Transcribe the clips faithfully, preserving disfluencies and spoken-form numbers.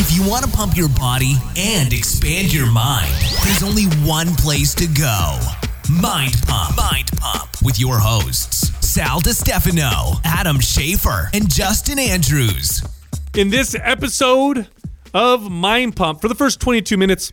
If you want to pump your body and expand your mind, there's only one place to go. Mind Pump. Mind Pump. With your hosts, Sal DiStefano, Adam Schaefer, and Justin Andrews. In this episode of Mind Pump, for the first twenty-two minutes,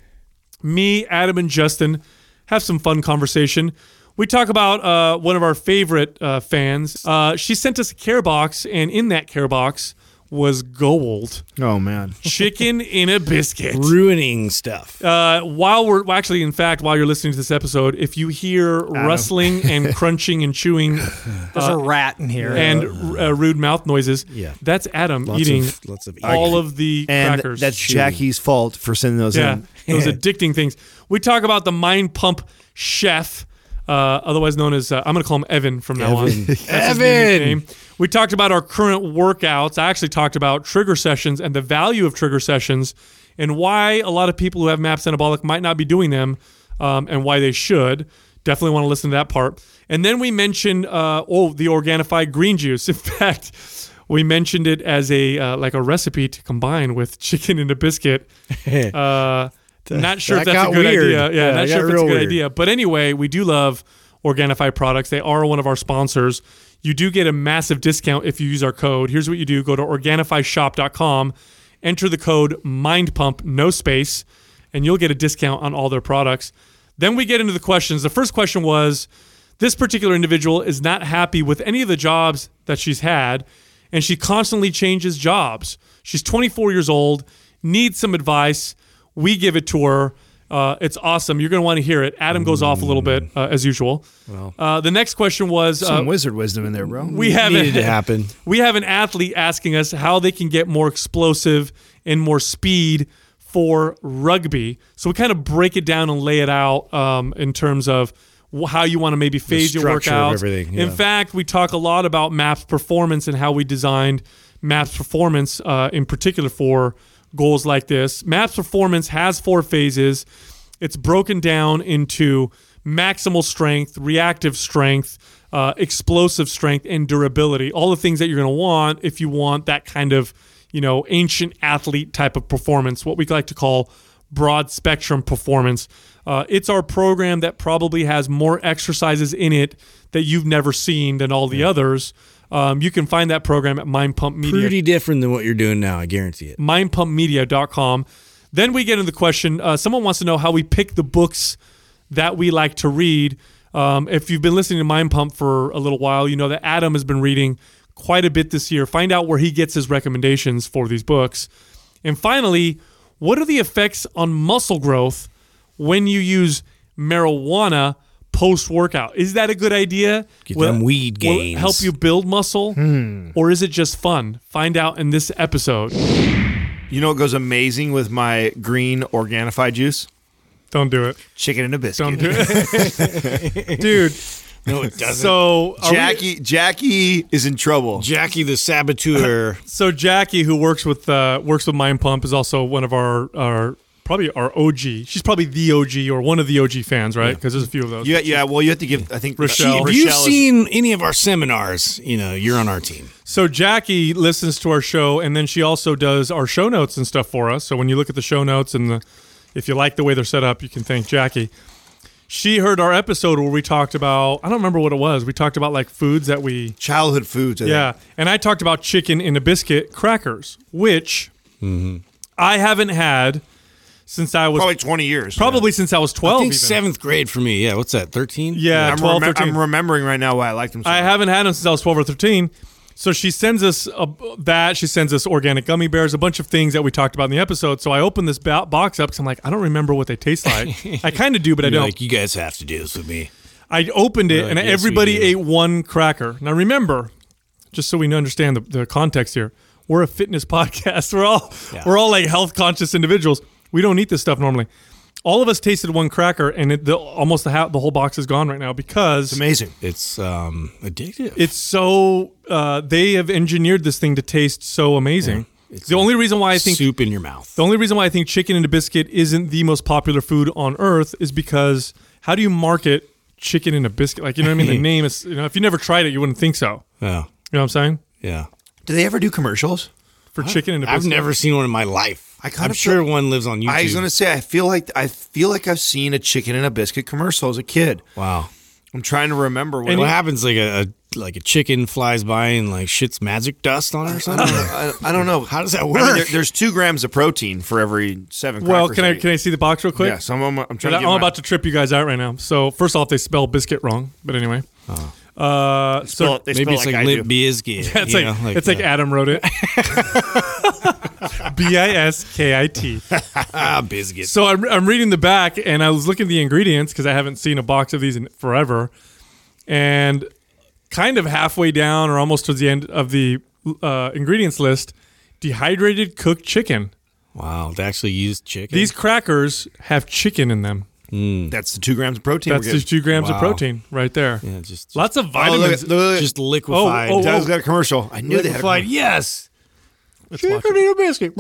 me, Adam, and Justin have some fun conversation. We talk about uh, one of our favorite uh, fans. Uh, she sent us a care box, and in that care box was gold. Oh, man. Chicken in a biscuit. Ruining stuff. Uh, while we're well, actually, in fact, while you're listening to this episode, if you hear Adam. rustling and crunching and chewing. Uh, There's a rat in here. And uh, rude mouth noises. Yeah. That's Adam lots eating of, lots of all of the and crackers. That's Jackie's fault for sending those yeah, in. Those addicting things. We talk about the Mind Pump chef. Uh, otherwise known as, uh, I'm going to call him Evan from now Evan. on. That's Evan! We talked about our current workouts. I actually talked about trigger sessions and the value of trigger sessions and why a lot of people who have MAPS Anabolic might not be doing them um, and why they should. Definitely want to listen to that part. And then we mentioned, uh, oh, the Organifi green juice. In fact, we mentioned it as a uh, like a recipe to combine with chicken and a biscuit. Uh Not sure that if that's a good weird. idea. Yeah, yeah not sure if it's a good weird. idea. But anyway, we do love Organifi products. They are one of our sponsors. You do get a massive discount if you use our code. Here's what you do. Go to Organifi Shop dot com, enter the code MINDPUMP, no space, and you'll get a discount on all their products. Then we get into the questions. The first question was, this particular individual is not happy with any of the jobs that she's had, and she constantly changes jobs. She's twenty-four years old, needs some advice. We give it to her. Uh, it's awesome. You're going to want to hear it. Adam goes mm. off a little bit, uh, as usual. Well, uh, the next question was... Uh, some wizard wisdom in there, bro. We have needed a, to happen. We have an athlete asking us how they can get more explosive and more speed for rugby. So we kind of break it down and lay it out um, in terms of how you want to maybe phase your workouts. Everything, yeah. In fact, we talk a lot about MAPS performance and how we designed MAPS performance uh, in particular for goals like this. MAPS Performance has four phases. It's broken down into maximal strength, reactive strength, uh, explosive strength, and durability. All the things that you're going to want if you want that kind of, you know, ancient athlete type of performance, what we like to call broad spectrum performance. Uh, it's our program that probably has more exercises in it that you've never seen than all the yeah. others. Um, you can find that program at Mind Pump Media. Pretty different than what you're doing now, I guarantee it. Mind Pump Media dot com. Then we get into the question, uh, someone wants to know how we pick the books that we like to read. Um, if you've been listening to Mind Pump for a little while, you know that Adam has been reading quite a bit this year. Find out where he gets his recommendations for these books. And finally, what are the effects on muscle growth when you use marijuana post-workout? Is that a good idea? Get will, them weed gains. Will it help you build muscle? Hmm. Or is it just fun? Find out in this episode. You know what goes amazing with my green Organifi juice? Don't do it. Chicken and a biscuit. Don't do it. Dude. No, it doesn't. So Jackie we, Jackie is in trouble. Jackie the saboteur. So Jackie, who works with uh, works with Mind Pump, is also one of our our probably our O G. She's probably the O G or one of the O G fans, right? Because yeah. there's a few of those. Yeah, yeah. Well, you have to give, I think, Rochelle. If you've seen any of our seminars, you know, you're on our team. So Jackie listens to our show, and then she also does our show notes and stuff for us. So when you look at the show notes and the, if you like the way they're set up, you can thank Jackie. She heard our episode where we talked about, I don't remember what it was. We talked about like foods that we... Childhood foods. I yeah. think. And I talked about chicken in a biscuit crackers, which mm-hmm. I haven't had... Since I was... Probably twenty years. Probably yeah. since I was twelve, I think even. seventh grade for me. Yeah, what's that, thirteen? Yeah, yeah I'm twelve, remem- thirteen. I'm remembering right now why I liked them so I much. Haven't had them since I was twelve or thirteen. So she sends us a, that. She sends us organic gummy bears, a bunch of things that we talked about in the episode. So I opened this ba- box up because I'm like, I don't remember what they taste like. I kind of do, but You're I don't. like, you guys have to do this with me. I opened it, like, and yes, everybody ate one cracker. Now remember, just so we understand the, the context here, we're a fitness podcast. We're all yeah. We're all like health-conscious individuals. We don't eat this stuff normally. All of us tasted one cracker, and it, the, almost the, ha- the whole box is gone right now because... It's amazing. It's um, addictive. It's so... Uh, they have engineered this thing to taste so amazing. Yeah, it's the like only reason why I think... Soup in your mouth. The only reason why I think chicken and a biscuit isn't the most popular food on earth is because how do you market chicken and a biscuit? Like, you know what I mean? The name is... You know, if you never tried it, you wouldn't think so. Yeah. You know what I'm saying? Yeah. Do they ever do commercials? For what? Chicken and a biscuit? I've never seen one in my life. I kind I'm of sure feel, one lives on YouTube. I was going to say, I feel like I feel like I've seen a chicken and a biscuit commercial as a kid. Wow. I'm trying to remember. What, and what happens, like a, a like a chicken flies by and like shits magic dust on it or something? I don't know. I don't know. How does that work? I mean, there, there's two grams of protein for every seven crackers. Well, can I, I can I see the box real quick? Yeah, so I'm, I'm, I'm trying to get I'm my... about to trip you guys out right now. So first off, they spell biscuit wrong. But anyway. Oh. Uh, they so it, maybe it's like, like Lip Biscuit. Yeah, it's like, know, like, it's like Adam wrote it. B I S K I T. Biscuit. So I'm, I'm reading the back, and I was looking at the ingredients because I haven't seen a box of these in forever. And kind of halfway down or almost towards the end of the uh, ingredients list, dehydrated cooked chicken. Wow, they actually used chicken. These crackers have chicken in them. Mm. That's the two grams of protein. That's the two grams wow. of protein right there. Yeah, just, just lots of vitamins. Oh, look at, look at. Just liquefied. Oh, oh, oh. Got a commercial. I knew liquefied. They had a yes. Let's chicken watch it. A biscuit.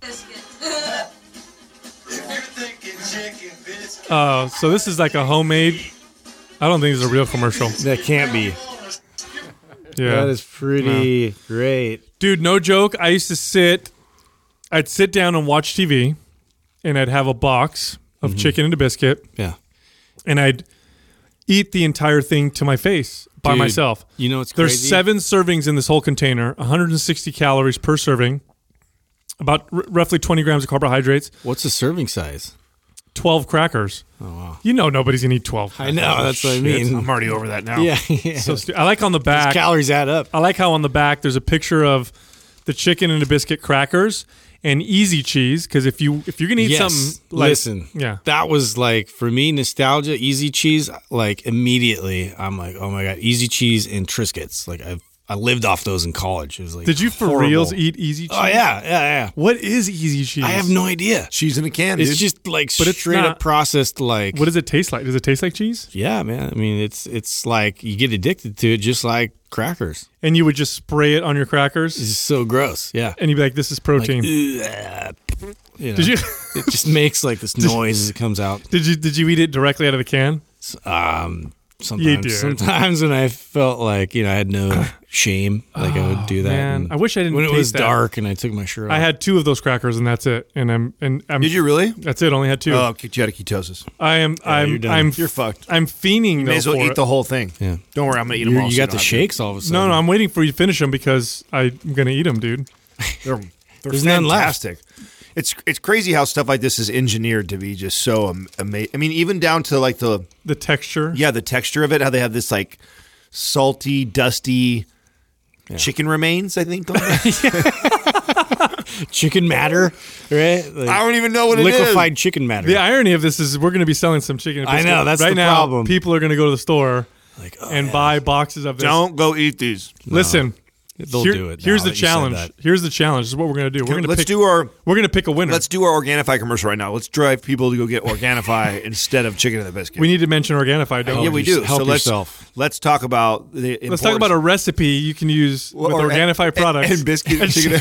Biscuit. uh, so this is like a homemade. I don't think it's a real commercial. That can't be. Yeah, that is pretty wow. great, dude. No joke. I used to sit. I'd sit down and watch T V, and I'd have a box. Of mm-hmm. chicken and a biscuit. Yeah. And I'd eat the entire thing to my face by Dude, myself. You know what's There's crazy? There's seven servings in this whole container, one hundred sixty calories per serving, about r- roughly twenty grams of carbohydrates. What's the serving size? twelve crackers. Oh, wow. You know nobody's going to eat twelve crackers. I know. That's oh, what shit. I mean. I'm already over that now. Yeah. yeah. So stu- I like on the back. Those calories add up. I like how on the back there's a picture of the chicken and a biscuit crackers. And easy cheese, because if you if you're gonna eat yes. something, like, listen, yeah, that was like for me nostalgia. Easy cheese, like immediately, I'm like, oh my god, easy cheese and Triscuits. Like I I lived off those in college. It was like, did you horrible. For reals eat easy cheese? Oh yeah, yeah, yeah. What is easy cheese? I have no idea. Cheese in a can. It's dude. Just like but it's straight not, up processed. Like, what does it taste like? Does it taste like cheese? Yeah, man. I mean, it's it's like you get addicted to it, just like. Crackers. And you would just spray it on your crackers? It's so gross, yeah. And you'd be like, this is protein. Like, you know, did you? It just makes like this noise as it comes out. Did you Did you eat it directly out of the can? Um, sometimes. Sometimes when I felt like, you know, I had no shame, like oh, I would do that. Man. I wish I didn't When it was that. Dark and I took my shirt off. I had two of those crackers and that's it. And I'm and I'm Did you really? That's it, only had two. Oh, you had a ketosis. I am yeah, I'm you're done. I'm you're fucked. I'm fiending You may though, as well eat it. The whole thing. Yeah. Don't worry, I'm gonna eat them you're, all. You got the shakes all of a sudden. No, no, I'm waiting for you to finish them because I'm gonna eat them, dude. They're they're fantastic. It's it's crazy how stuff like this is engineered to be just so am- amazing. I mean, even down to like the the texture. Yeah, the texture of it, how they have this like salty, dusty yeah. chicken remains, I think. Chicken matter, right? Like, I don't even know what it liquefied is. Liquefied chicken matter. The irony of this is we're going to be selling some chicken. I know, that's right the now, problem. People are going to go to the store like, oh, and yeah. buy boxes of this. Don't go eat these. No. Listen. They'll Here, do it. Here's the challenge. Here's the challenge. This is what we're going to do. We're going to let's pick, do our. We're going to pick a winner. Let's do our Organifi commercial right now. Let's drive people to go get Organifi instead of chicken and the biscuit. We need to mention Organifi. Don't we? Yeah, we do. Help so yourself. Let's, let's talk about the. Importance. Let's talk about a recipe you can use well, with or, Organifi and, products and, and biscuit and chicken.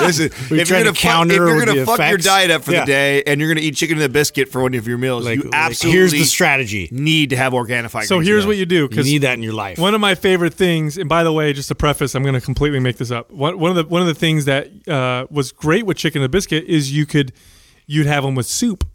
Listen, we if you're going to counter, fuck, if you're going to fuck effects. Your diet up for yeah. the day, and you're going to eat chicken and the biscuit for one of your meals, like, you absolutely here's the strategy. Need to have Organifi. So here's what you do. You need that in your life. One of my favorite things, and by the way, just a pre. I'm going to completely make this up. One, one of the one of the things that uh, was great with chicken and biscuit is you could you'd have them with soup,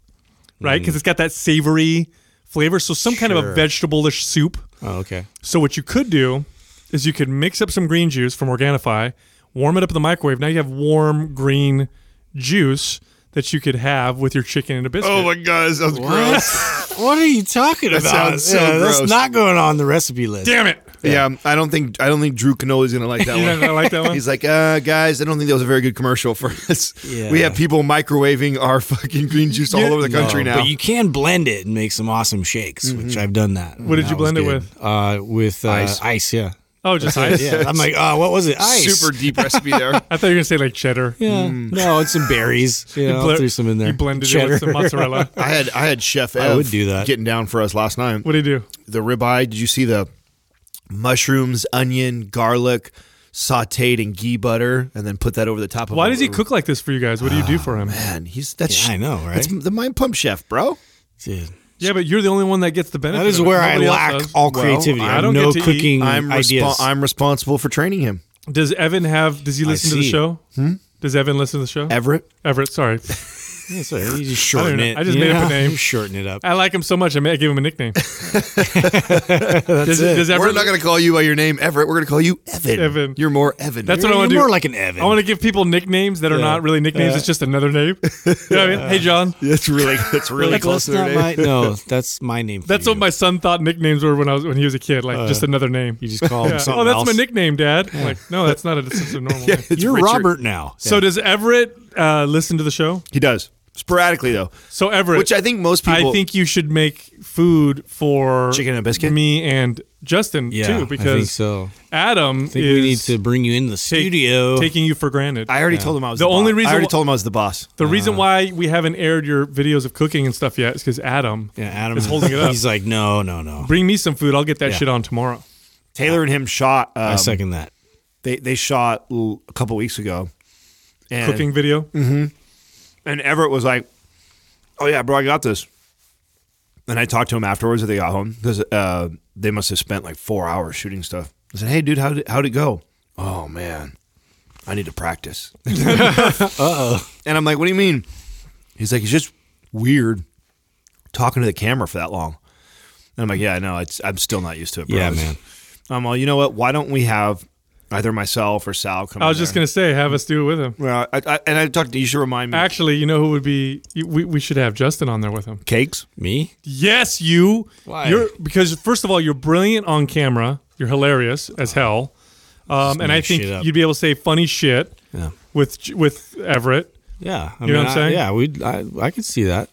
right? Because mm. it's got that savory flavor. So some sure. kind of a vegetable-ish soup. Oh, okay. So what you could do is you could mix up some green juice from Organifi, warm it up in the microwave. Now you have warm green juice that you could have with your chicken and a biscuit. Oh my god, that sounds what? gross. What are you talking about? That sounds so yeah, gross. That's not going on the recipe list. Damn it. Yeah. yeah, I don't think I don't think Drew Canole is gonna like that one. You're not gonna like that one. He's like, uh, guys, I don't think that was a very good commercial for us. Yeah. We have people microwaving our fucking green juice all over the country no, now. But you can blend it and make some awesome shakes, mm-hmm. which I've done that. What did that you blend good. It with? Uh, with uh, ice. Ice, yeah. Oh, just ice. yeah. I'm like, oh, what was it? Ice. Super deep recipe there. I thought you were gonna say like cheddar. Yeah. Mm. No, it's some berries. Yeah, you know, ble- threw some in there. You blended cheddar. It with some mozzarella. I had I had Chef Ev I would do that. Getting down for us last night. What did he do? The ribeye. Did you see the mushrooms, onion, garlic, sauteed in ghee butter, and then put that over the top of. Why does he cook like this for you guys? What do you do for him? Man, he's that's yeah, I know, right? That's the Mind Pump chef, bro. Dude. Yeah, but you're the only one that gets the benefit. That is where I lack all creativity. Well, I, I don't no get to cooking eat. I'm ideas. Respo- I'm responsible for training him. Does Evan have? Does he listen to the show? Hmm? Does Evan listen to the show? Everett. Everett, sorry. Yeah, sorry. You just shorten I it. I just yeah. made up a name. You shorten it up. I like him so much, I, made, I gave him a nickname. That's does, it. Does Everett, we're not going to call you by your name, Everett. We're going to call you Evan. Evan. You're more Evan. That's you're, what I want to do. You're more like an Evan. I want to give people nicknames that are yeah. not really nicknames. Uh, it's just another name. You know what I mean? Uh, hey, John. That's really that's really that's close to their name. My, no, that's my name. For that's you. What my son thought nicknames were when I was when he was a kid. Like uh, just another name. You just call him yeah. something. Oh, that's else. My nickname, Dad. Yeah. I'm like, no, that's not a that's a normal name. You're Robert now. So does Everett listen to the show? He does. Sporadically, though. So, Everett. Which I think most people. I think you should make food for. Chicken and biscuit? Me and Justin, yeah, too, because I think so. Adam I think is. We need to bring you in the studio. Take, taking you for granted. I already yeah. told him I was the, the only boss. Reason I already wh- told him I was the boss. The uh, reason why we haven't aired your videos of cooking and stuff yet is because Adam, yeah, Adam is holding it up. He's like, no, no, no. Bring me some food. I'll get that yeah. shit on tomorrow. Taylor and him shot. Um, I second that. They, they shot ooh, a couple weeks ago. And, cooking video? Mm-hmm. And Everett was like, oh, yeah, bro, I got this. And I talked to him afterwards as they got home because uh, they must have spent like four hours shooting stuff. I said, hey, dude, how'd it, how'd it go? Oh, man, I need to practice. Uh-oh. And I'm like, what do you mean? He's like, it's just weird talking to the camera for that long. And I'm like, yeah, no, it's, I'm still not used to it, bro. Yeah, man. I'm all, you know what? Why don't we have... either myself or Sal come in. I was just going to say, have us do it with him. Well, I, I, and I talked to you, should remind me. Actually, you know who would be, we, we should have Justin on there with him. Cakes? Me? Yes, you. Why? You're, because, first of all, you're brilliant on camera. You're hilarious as hell. Um, and I think you'd be able to say funny shit yeah. with with Everett. Yeah. I you mean, know what I'm saying? I, yeah, we'd, I, I could see that.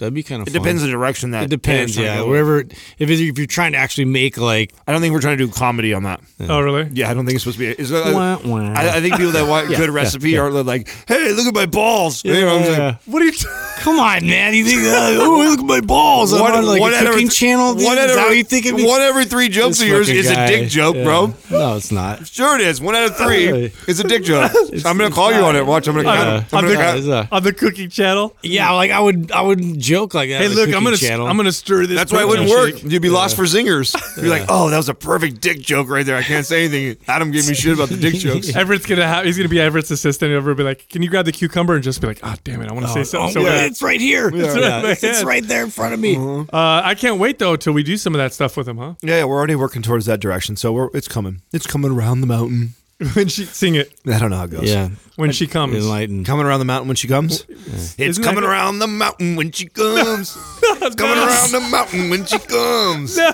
That'd be kind of. It fun. Depends the direction that. It depends, yeah. Wherever, if if you're trying to actually make like, I don't think we're trying to do comedy on that. Yeah. Oh, really? Yeah, I don't think it's supposed to be. It's, wah, wah. I, I think people that want yeah, good recipe yeah, yeah. are like, "Hey, look at my balls." Yeah, you know, I'm yeah. like, what are you? T- Come on, man. You think, uh, "Oh, look at my balls"? I'm what, on like what a cooking th- channel. What is that? You think one out of three jokes of yours is guy. A dick joke, yeah. bro? No, it's not. Sure, it is. One out of three is a dick joke. I'm gonna call you on it. Watch. I'm gonna on the cooking channel. Yeah, like I would. I would. Joke like that. Hey, look, I'm gonna channel. I'm gonna stir this. That's why it wouldn't shake. Work. You'd be yeah. lost for zingers. You're yeah. like, oh, that was a perfect dick joke right there. I can't say anything. Adam gave me shit about the dick jokes. Everett's gonna have. He's gonna be Everett's assistant. Everett be like, can you grab the cucumber and just be like, ah, oh, damn it, I want to oh, say something. Oh, so yeah, it's right here. Yeah. It's, yeah. Right it's right there in front of me. Uh-huh. Uh, I can't wait though till we do some of that stuff with him, huh? Yeah, yeah we're already working towards that direction. So we're it's coming. It's coming around the mountain. When she sing it, I don't know how it goes. Yeah, when I, she comes, enlightened. Coming around the mountain when she comes. Yeah. It's Isn't coming around the mountain when she comes. No, it's coming no. around the mountain when she comes. No,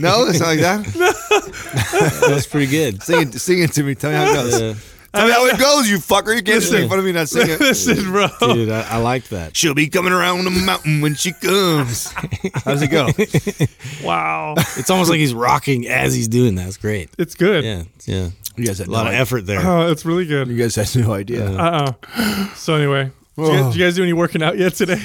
no, it's not like that. No. That's pretty good. Sing it, sing it to me. Tell me how it goes. Yeah. Tell me how it goes, you fucker. You can't sing in front of me not singing. Listen, bro. Dude, I, I like that. She'll be coming around the mountain when she comes. How's it go? Wow. It's almost like he's rocking as he's doing that. It's great. It's good. Yeah, yeah. You guys had a lot no of idea. Effort there. Oh, it's really good. You guys had no idea. Uh oh. So anyway, did you, guys, did you guys do any working out yet today?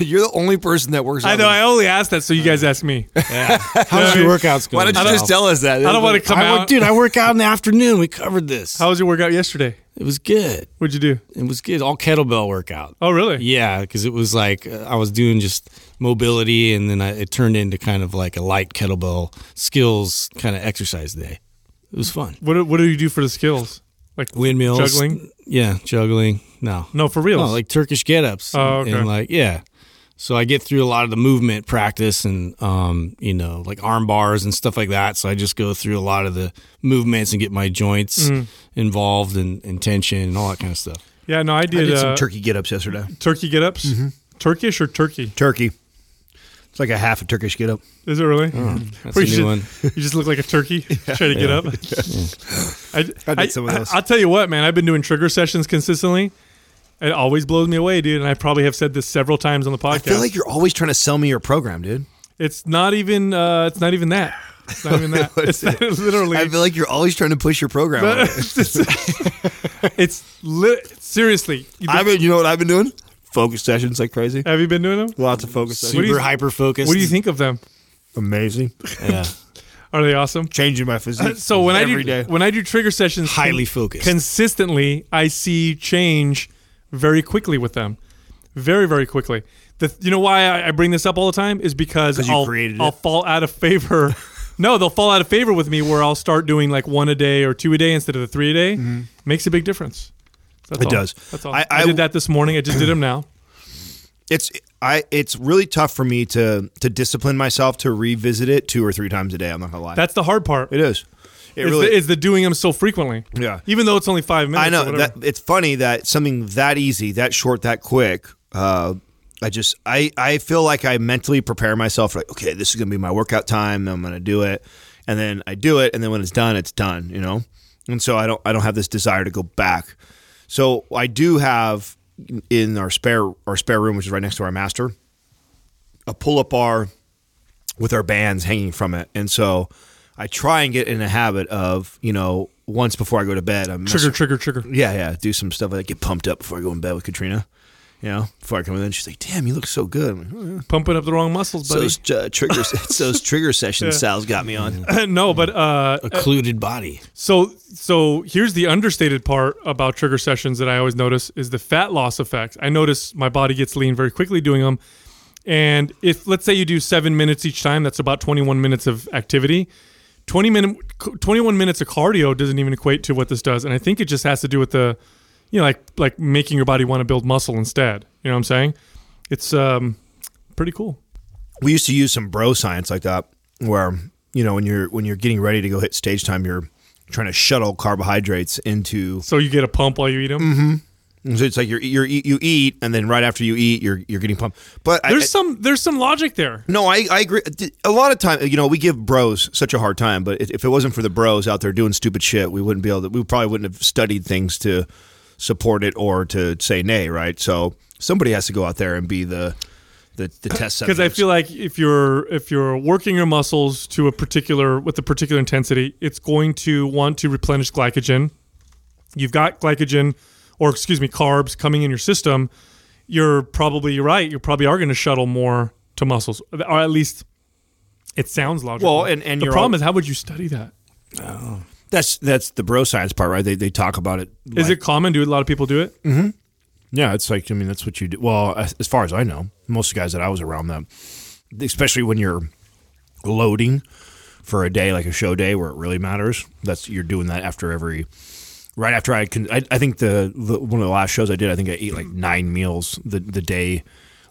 You're the only person that works out. I know. With... I only asked that so you guys asked me. Yeah. How's your workouts going? Why don't you just tell us that? I don't want to come I out. Work, dude, I work out in the afternoon. We covered this. How was your workout yesterday? It was good. What'd you do? It was good. All kettlebell workout. Oh, really? Yeah, because it was like uh, I was doing just mobility, and then I, it turned into kind of like a light kettlebell skills kind of exercise day. It was fun. What What do you do for the skills? Like windmills, juggling. Yeah, juggling. No, no, for real. No, like Turkish get-ups. Oh, okay. And like yeah. So I get through a lot of the movement practice and um, you know, like arm bars and stuff like that. So I just go through a lot of the movements and get my joints mm. involved and, and tension and all that kind of stuff. Yeah, no, I did. I did some uh, turkey get-ups yesterday. Turkey get-ups? Mm-hmm. Turkish or turkey? Turkey. It's like a half a Turkish get up. Is it really? Oh, that's a new should, one. You just look like a turkey yeah, trying to yeah, get up. Yeah. I, I did I, some of those. I, I'll tell you what, man. I've been doing trigger sessions consistently. It always blows me away, dude. And I probably have said this several times on the podcast. I feel like you're always trying to sell me your program, dude. It's not even. Uh, it's not even that. It's not even that. It's not, it? Literally. I feel like you're always trying to push your program. on it. It's it's li- seriously. I've been. You know what I've been doing? Focus sessions like crazy. Have you been doing them? Lots of focus sessions. Super hyper focused. What do you think of them? Amazing. Yeah. Are they awesome? Changing my physique. Uh, so when every I do day. when I do trigger sessions, highly focused, consistently, I see change very quickly with them, very very quickly. The, you know why I, I bring this up all the time is because I'll I'll fall out of favor. No, they'll fall out of favor with me where I'll start doing like one a day or two a day instead of the three a day. Mm-hmm. Makes a big difference. That's it all. does. That's all. I, I, I did that this morning. I just did them now. It's I. It's really tough for me to to discipline myself to revisit it two or three times a day. I'm not gonna lie. That's the hard part. It is. It it's, really, the, it's the doing them so frequently. Yeah. Even though it's only five minutes. I know. That, it's funny that something that easy, that short, that quick. Uh, I just I I feel like I mentally prepare myself. Like, okay, this is gonna be my workout time. I'm gonna do it, and then I do it, and then when it's done, it's done. You know. And so I don't I don't have this desire to go back. So I do have in our spare our spare room, which is right next to our master, a pull-up bar with our bands hanging from it. And so I try and get in a habit of, you know, once before I go to bed, I'm trigger, messing, trigger, trigger. Yeah, yeah. Do some stuff like that, get pumped up before I go in bed with Katrina. You know, before I come in, she's like, "Damn, you look so good." I'm like, oh, yeah. Pumping up the wrong muscles, buddy. It's those, uh, triggers, it's those trigger sessions yeah. Sal's got me on. No, but uh, occluded body. So, so here's the understated part about trigger sessions that I always notice is the fat loss effect. I notice my body gets lean very quickly doing them, and if let's say you do seven minutes each time, that's about twenty-one minutes of activity. twenty minute, twenty-one minutes of cardio doesn't even equate to what this does, and I think it just has to do with the. You know, like like making your body want to build muscle instead. You know what I'm saying? It's um, pretty cool. We used to use some bro science like that, where you know when you're when you're getting ready to go hit stage time, you're trying to shuttle carbohydrates into. So you get a pump while you eat them. Mm-hmm. So it's like you're, you're you eat, and then right after you eat, you're you're getting pumped. But there's I, some there's some logic there. No, I, I agree. A lot of time, you know, we give bros such a hard time, but if it wasn't for the bros out there doing stupid shit, we wouldn't be able to. We probably wouldn't have studied things to. Support it or to say nay, right? So somebody has to go out there and be the the, the test subject. Because I feel like if you're if you're working your muscles to a particular with a particular intensity, it's going to want to replenish glycogen. You've got glycogen, or excuse me, carbs coming in your system. You're probably you're right. You probably are going to shuttle more to muscles, or at least it sounds logical. Well, and, and the problem all- is, how would you study that? Oh. That's that's the bro science part, right? They they talk about it. Like, is it common? Do a lot of people do it? Mm-hmm. Yeah, it's like I mean that's what you do. Well, as far as I know, most of the guys that I was around them, especially when you're loading for a day like a show day where it really matters. That's you're doing that after every. Right after I can, I, I think the, the one of the last shows I did, I think I ate like nine meals the the day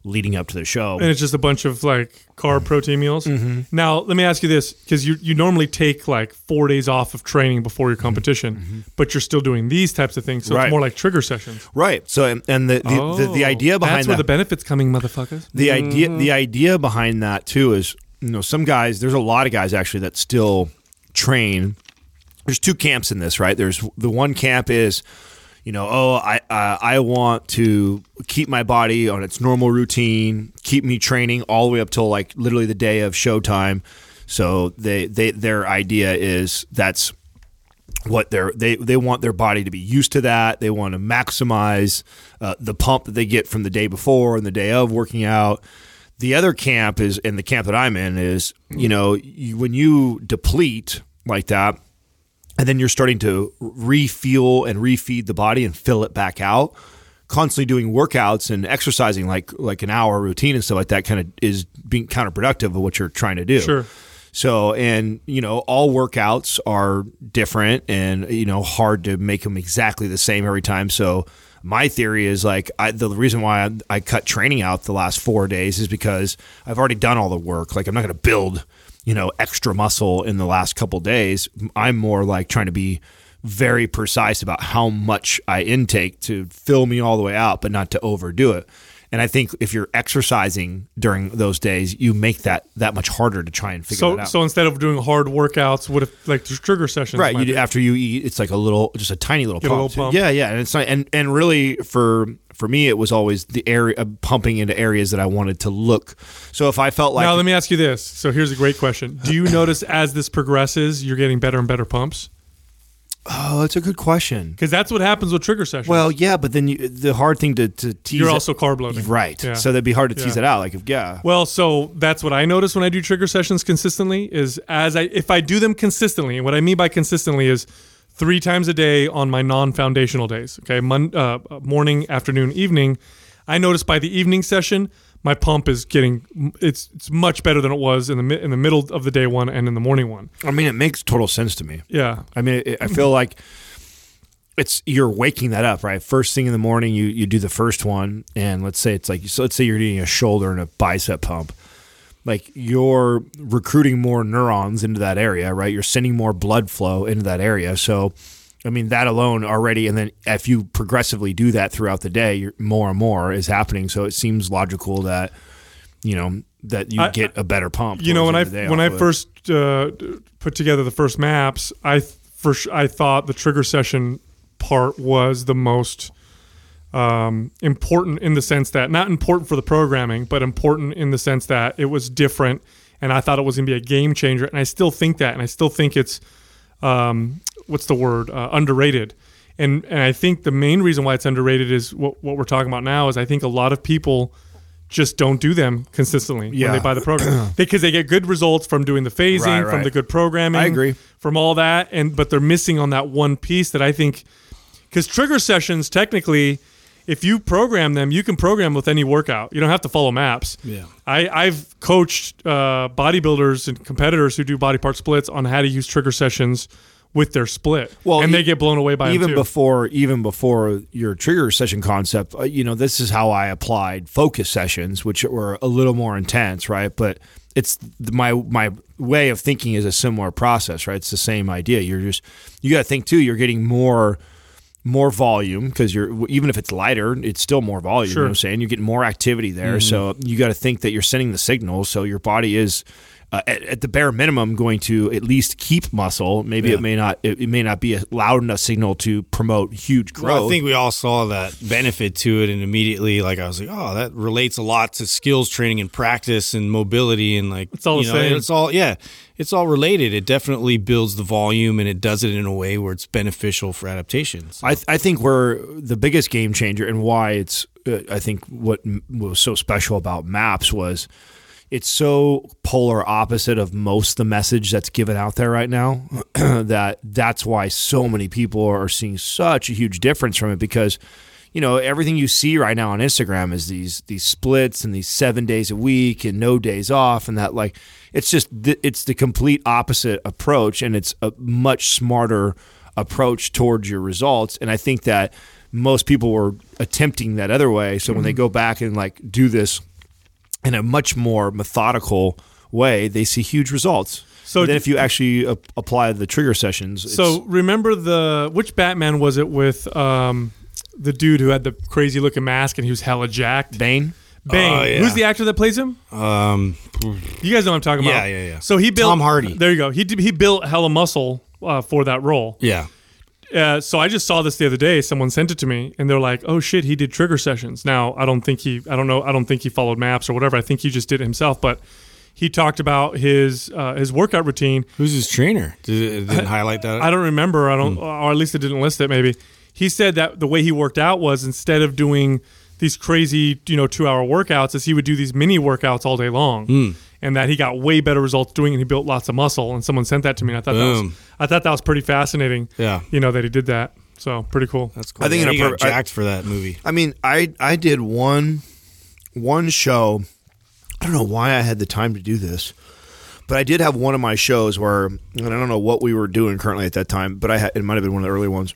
leading up to the show, and it's just a bunch of like carb protein meals. Mm-hmm. Now, let me ask you this, because you you normally take like four days off of training before your competition, mm-hmm. but you're still doing these types of things, so right. It's more like trigger sessions, right? So, and, and the, the, oh, the the idea behind that's where that, the benefits coming, motherfuckers. The mm-hmm. idea the idea behind that too is, you know, some guys. There's a lot of guys actually that still train. There's two camps in this, right? There's the one camp is. You know, oh, I uh, I want to keep my body on its normal routine, keep me training all the way up till like literally the day of showtime. So they, they their idea is that's what they're they they want their body to be used to that. They want to maximize uh, the pump that they get from the day before and the day of working out. The other camp is, and the camp that I'm in is, you know, you, when you deplete like that. And then you're starting to refuel and refeed the body and fill it back out. Constantly doing workouts and exercising like like an hour routine and stuff like that kind of is being counterproductive of what you're trying to do. Sure. So, and, you know, all workouts are different and, you know, hard to make them exactly the same every time. So my theory is like I, the reason why I, I cut training out the last four days is because I've already done all the work. Like I'm not going to build you know, extra muscle in the last couple of days. I'm more like trying to be very precise about how much I intake to fill me all the way out, but not to overdo it. And I think if you're exercising during those days, you make that that much harder to try and figure so, it out. So instead of doing hard workouts, what if like trigger sessions? Right. You, after you eat, it's like a little, just a tiny little pump. A little pump. Yeah, yeah. And it's not, and and really for for me, it was always the area pumping into areas that I wanted to look. So if I felt like now, let me ask you this. So here's a great question: do you notice as this progresses, you're getting better and better pumps? Oh, that's a good question. Because that's what happens with trigger sessions. Well, yeah, but then you, the hard thing to, to tease You're also it, carb loading. Right. Yeah. So that'd be hard to tease yeah. it out. Like, if, yeah. Well, so that's what I notice when I do trigger sessions consistently is as I, if I do them consistently, and what I mean by consistently is three times a day on my non-foundational days, okay, Mon- uh, morning, afternoon, evening, I notice by the evening session, my pump is getting it's it's much better than it was in the in the middle of the day one and in the morning one. I mean, it makes total sense to me. Yeah, I mean, it, I feel like it's you're waking that up, right? First thing in the morning, you you do the first one, and let's say it's like so. Let's say you're doing a shoulder and a bicep pump. Like you're recruiting more neurons into that area, right? You're sending more blood flow into that area. So, I mean, that alone already, and then if you progressively do that throughout the day, you're, more and more is happening. So it seems logical that, you know, that you I, get a better pump. You know, when I when I first uh, put together the first MAPS, I for I thought the trigger session part was the most um important, in the sense that not important for the programming, but important in the sense that it was different, and I thought it was gonna be a game changer, and I still think that, and I still think it's um what's the word uh, underrated, and and I think the main reason why it's underrated is what what we're talking about now is I think a lot of people just don't do them consistently yeah. when they buy the program because they get good results from doing the phasing, right, right. from the good programming, I agree, from all that, and but they're missing on that one piece that I think, because trigger sessions technically, if you program them, you can program with any workout. You don't have to follow MAPS. Yeah, I, I've coached uh, bodybuilders and competitors who do body part splits on how to use trigger sessions with their split, well, and e- they get blown away by even them too. before even before your trigger session concept. Uh, you know, this is how I applied focus sessions, which were a little more intense, right? But it's my my way of thinking is a similar process, right? It's the same idea. You're just you got to think too. You're getting more. more volume, because you're even if it's lighter, it's still more volume. Sure. You know what I'm saying? You get more activity there. Mm-hmm. So you got to think that you're sending the signal. So your body is uh, at, at the bare minimum going to at least keep muscle. Maybe yeah. it may not it, it may not be a loud enough signal to promote huge growth. Well, I think we all saw that benefit to it, and immediately like I was like, oh, that relates a lot to skills training and practice and mobility, and like it's all you the know, same. It's all yeah. It's all related. It definitely builds the volume, and it does it in a way where it's beneficial for adaptations. So. I, th- I think we're the biggest game changer, and why it's uh, I think what m- was so special about MAPS was it's so polar opposite of most of the message that's given out there right now that that's why so many people are seeing such a huge difference from it, because you know, everything you see right now on Instagram is these these splits and these seven days a week and no days off, and that like it's just th- it's the complete opposite approach, and it's a much smarter approach towards your results. And I think that most people were attempting that other way, so mm-hmm. when they go back and like do this in a much more methodical way, they see huge results. So and then, if you actually a- apply the trigger sessions, it's- so remember the which Batman was it with? Um, The dude who had the crazy looking mask and he was hella jacked. Bane? Bane. Uh, yeah. Who's the actor that plays him? Um, You guys know what I'm talking yeah, about. Yeah, yeah, yeah. So he built... Tom Hardy. There you go. He he built hella muscle uh, for that role. Yeah. Uh, so I just saw this the other day. Someone sent it to me and they're like, oh shit, he did trigger sessions. Now, I don't think he... I don't know. I don't think he followed MAPS or whatever. I think he just did it himself, but... He talked about his uh, his workout routine. Who's his trainer? Did it didn't highlight that? I don't remember. I don't, hmm. Or at least it didn't list it maybe. He said that the way he worked out was instead of doing these crazy, you know, two-hour workouts, is he would do these mini workouts all day long, mm. and that he got way better results doing it. He built lots of muscle, and someone sent that to me. And I thought Boom. that was, I thought that was pretty fascinating. Yeah, you know that he did that. So pretty cool. That's cool. I think yeah, he got jacked for that movie. I mean, I I did one one show. I don't know why I had the time to do this. But I did have one of my shows where, and I don't know what we were doing currently at that time, but I had, it might have been one of the early ones,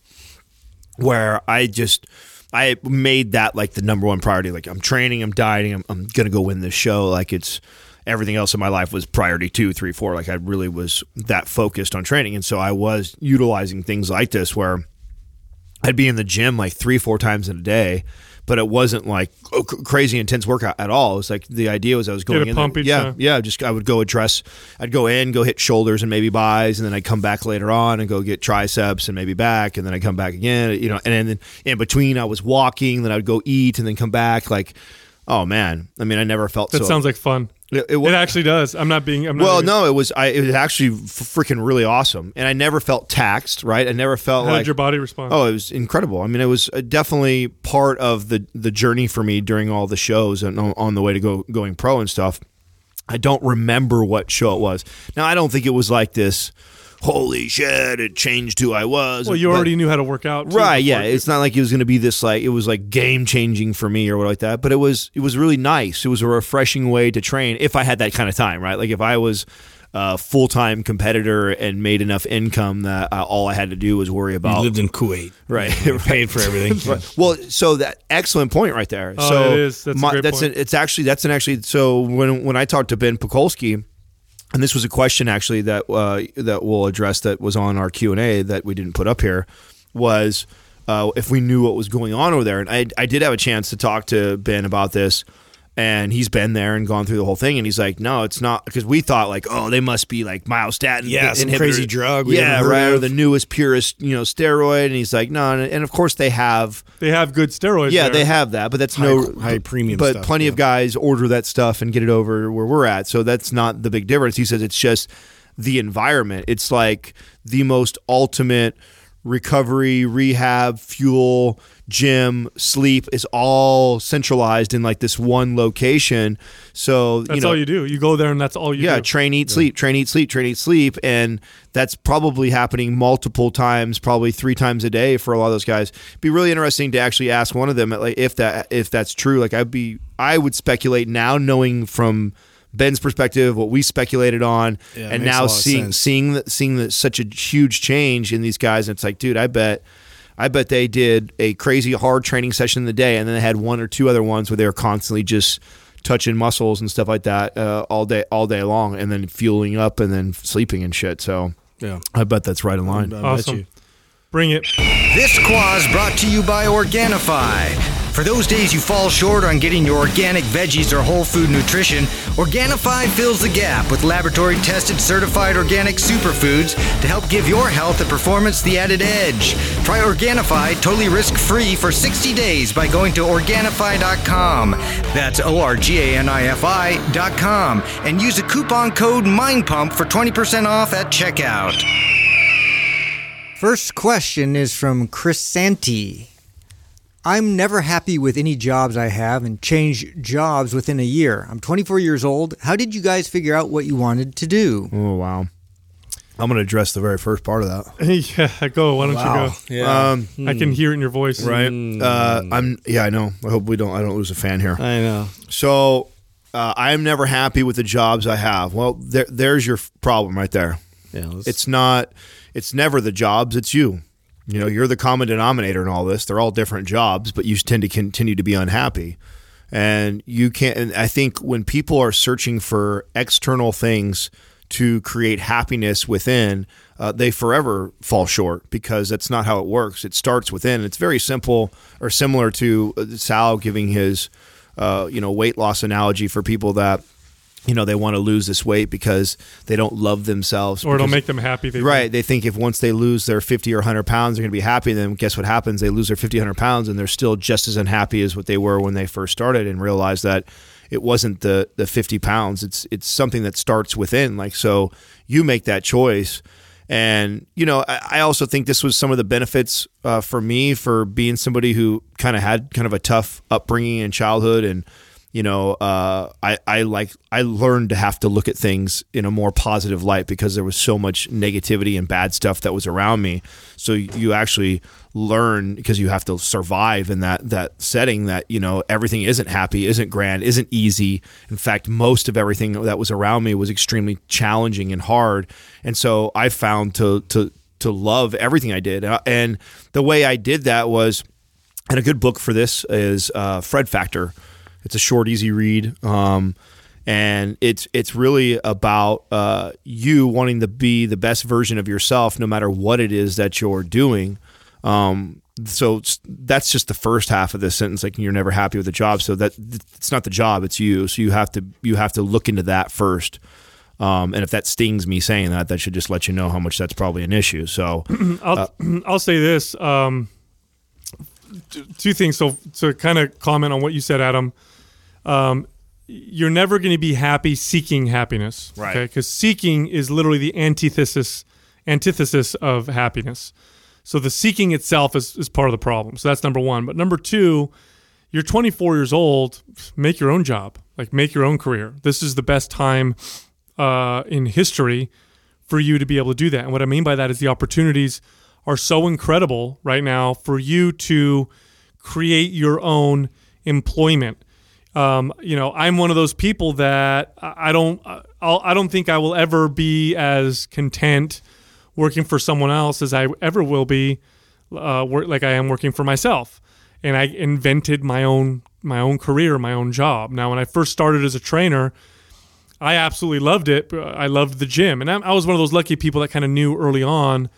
where I just, I made that like the number one priority. Like I'm training, I'm dieting, I'm, I'm going to go win this show. Like it's, everything else in my life was priority two, three, four. Like I really was that focused on training. And so I was utilizing things like this where I'd be in the gym like three, four times in a day. But it wasn't like oh, c- crazy intense workout at all. It was like the idea was I was going in pump there. Each yeah, time. yeah. Just I would go address. I'd go in, go hit shoulders and maybe buys, and then I'd come back later on and go get triceps and maybe back, and then I'd come back again. You know, and then in between I was walking, then I'd go eat and then come back. Like, oh man, I mean I never felt that so. That sounds like fun. It, it, it actually does. I'm not being. I'm not well, being, no, it was. I. It was actually freaking really awesome, and I never felt taxed. Right, I never felt. How like, did your body respond? Oh, it was incredible. I mean, it was definitely part of the, the journey for me during all the shows and on the way to go going pro and stuff. I don't remember what show it was. Now, I don't think it was like this. Holy shit, it changed who I was. Well, you but, already knew how to work out. Too, right, yeah. It's not like it was going to be this, like, it was like game changing for me or what like that, but it was, it was really nice. It was a refreshing way to train if I had that kind of time, right? Like if I was uh, full-time competitor and made enough income that uh, all I had to do was worry about. You lived in Kuwait. Right. Right. Paid for everything. Right. Well, so that excellent point right there. Oh, so it is. That's my, a great that's point. A, it's actually, that's an actually, so when when I talked to Ben Pakulski, and this was a question actually that uh, that we'll address that was on our Q and A that we didn't put up here, was uh, if we knew what was going on over there. And I, I did have a chance to talk to Ben about this. And he's been there and gone through the whole thing. And he's like, no, it's not. Because we thought like, oh, they must be like myostatin. Yeah, some crazy drug. We yeah, right. Or the newest, purest, you know, steroid. And he's like, no. And of course they have. They have good steroids. Yeah, there. They have that. But that's high, no. High premium but stuff. But plenty yeah. of guys order that stuff and get it over where we're at. So that's not the big difference. He says it's just the environment. It's like the most ultimate recovery, rehab, fuel, gym, sleep is all centralized in like this one location. So that's you know, all you do. You go there and that's all you yeah, do. Yeah, train, eat, yeah. sleep, train, eat, sleep, train, eat, sleep. And that's probably happening multiple times, probably three times a day for a lot of those guys. It'd be really interesting to actually ask one of them like if that if that's true. Like I'd be I would speculate now, knowing from Ben's perspective, what we speculated on, yeah, and now seeing seeing the, seeing the, such a huge change in these guys, and it's like, dude, I bet, I bet they did a crazy hard training session in the day, and then they had one or two other ones where they were constantly just touching muscles and stuff like that uh, all day, all day long, and then fueling up and then sleeping and shit. So, yeah, I bet that's right in line. Awesome. I bet you. Bring it. This quaz brought to you by Organifi. For those days you fall short on getting your organic veggies or whole food nutrition, Organifi fills the gap with laboratory-tested, certified organic superfoods to help give your health and performance the added edge. Try Organifi totally risk-free for sixty days by going to Organifi dot com. That's O R G A N I F I dot com. And use the coupon code MINDPUMP for twenty percent off at checkout. First question is from Chris Santee. I'm never happy with any jobs I have and change jobs within a year. I'm twenty-four years old. How did you guys figure out what you wanted to do? Oh, wow. I'm going to address the very first part of that. yeah, go. Why don't wow. you go? Yeah. Um, I can hear it in your voice. Right. Mm. Uh, I'm. Yeah, I know. I hope we don't. I don't lose a fan here. I know. So uh, I'm never happy with the jobs I have. Well, there, there's your problem right there. Yeah. Let's... It's not. It's never the jobs. It's you. You know, you're the common denominator in all this. They're all different jobs, but you tend to continue to be unhappy. And you can't, and I think when people are searching for external things to create happiness within, uh, they forever fall short because that's not how it works. It starts within. It's very simple or similar to Sal giving his, uh, you know, weight loss analogy for people that, you know, they want to lose this weight because they don't love themselves. Or because, it'll make them happy. They right. Think. They think if once they lose their fifty or one hundred pounds, they're going to be happy. Then guess what happens? They lose their fifty, one hundred pounds, and they're still just as unhappy as what they were when they first started and realize that it wasn't the, the fifty pounds. It's it's something that starts within. Like, so you make that choice. And, you know, I, I also think this was some of the benefits uh, for me for being somebody who kind of had kind of a tough upbringing in childhood and, You know, uh, I, I like I learned to have to look at things in a more positive light because there was so much negativity and bad stuff that was around me. So you actually learn because you have to survive in that that setting that, you know, everything isn't happy, isn't grand, isn't easy. In fact, most of everything that was around me was extremely challenging and hard. And so I found to to to love everything I did. And the way I did that was, and a good book for this is uh, Fred Factor. It's a short, easy read, um, and it's it's really about uh, you wanting to be the best version of yourself, no matter what it is that you're doing. Um, so that's just the first half of this sentence. Like, you're never happy with the job, so that it's not the job, it's you. So you have to you have to look into that first. Um, and if that stings me saying that, that should just let you know how much that's probably an issue. So I'll uh, I'll say this. Um, two things. So to kind of comment on what you said, Adam. Um, you're never going to be happy seeking happiness, right? Because seeking is literally the antithesis, antithesis of happiness. So the seeking itself is, is part of the problem. So that's number one. But number two, you're twenty-four years old. Make your own job. Like, make your own career. This is the best time uh, in history for you to be able to do that. And what I mean by that is the opportunities are so incredible right now for you to create your own employment. um, you know, I'm one of those people that I don't, I'll, I don't think I will ever be as content working for someone else as I ever will be, uh, work like I am working for myself. And I invented my own, my own career, my own job. Now, when I first started as a trainer, I absolutely loved it. I loved the gym. And I, I was one of those lucky people that kind of knew early on,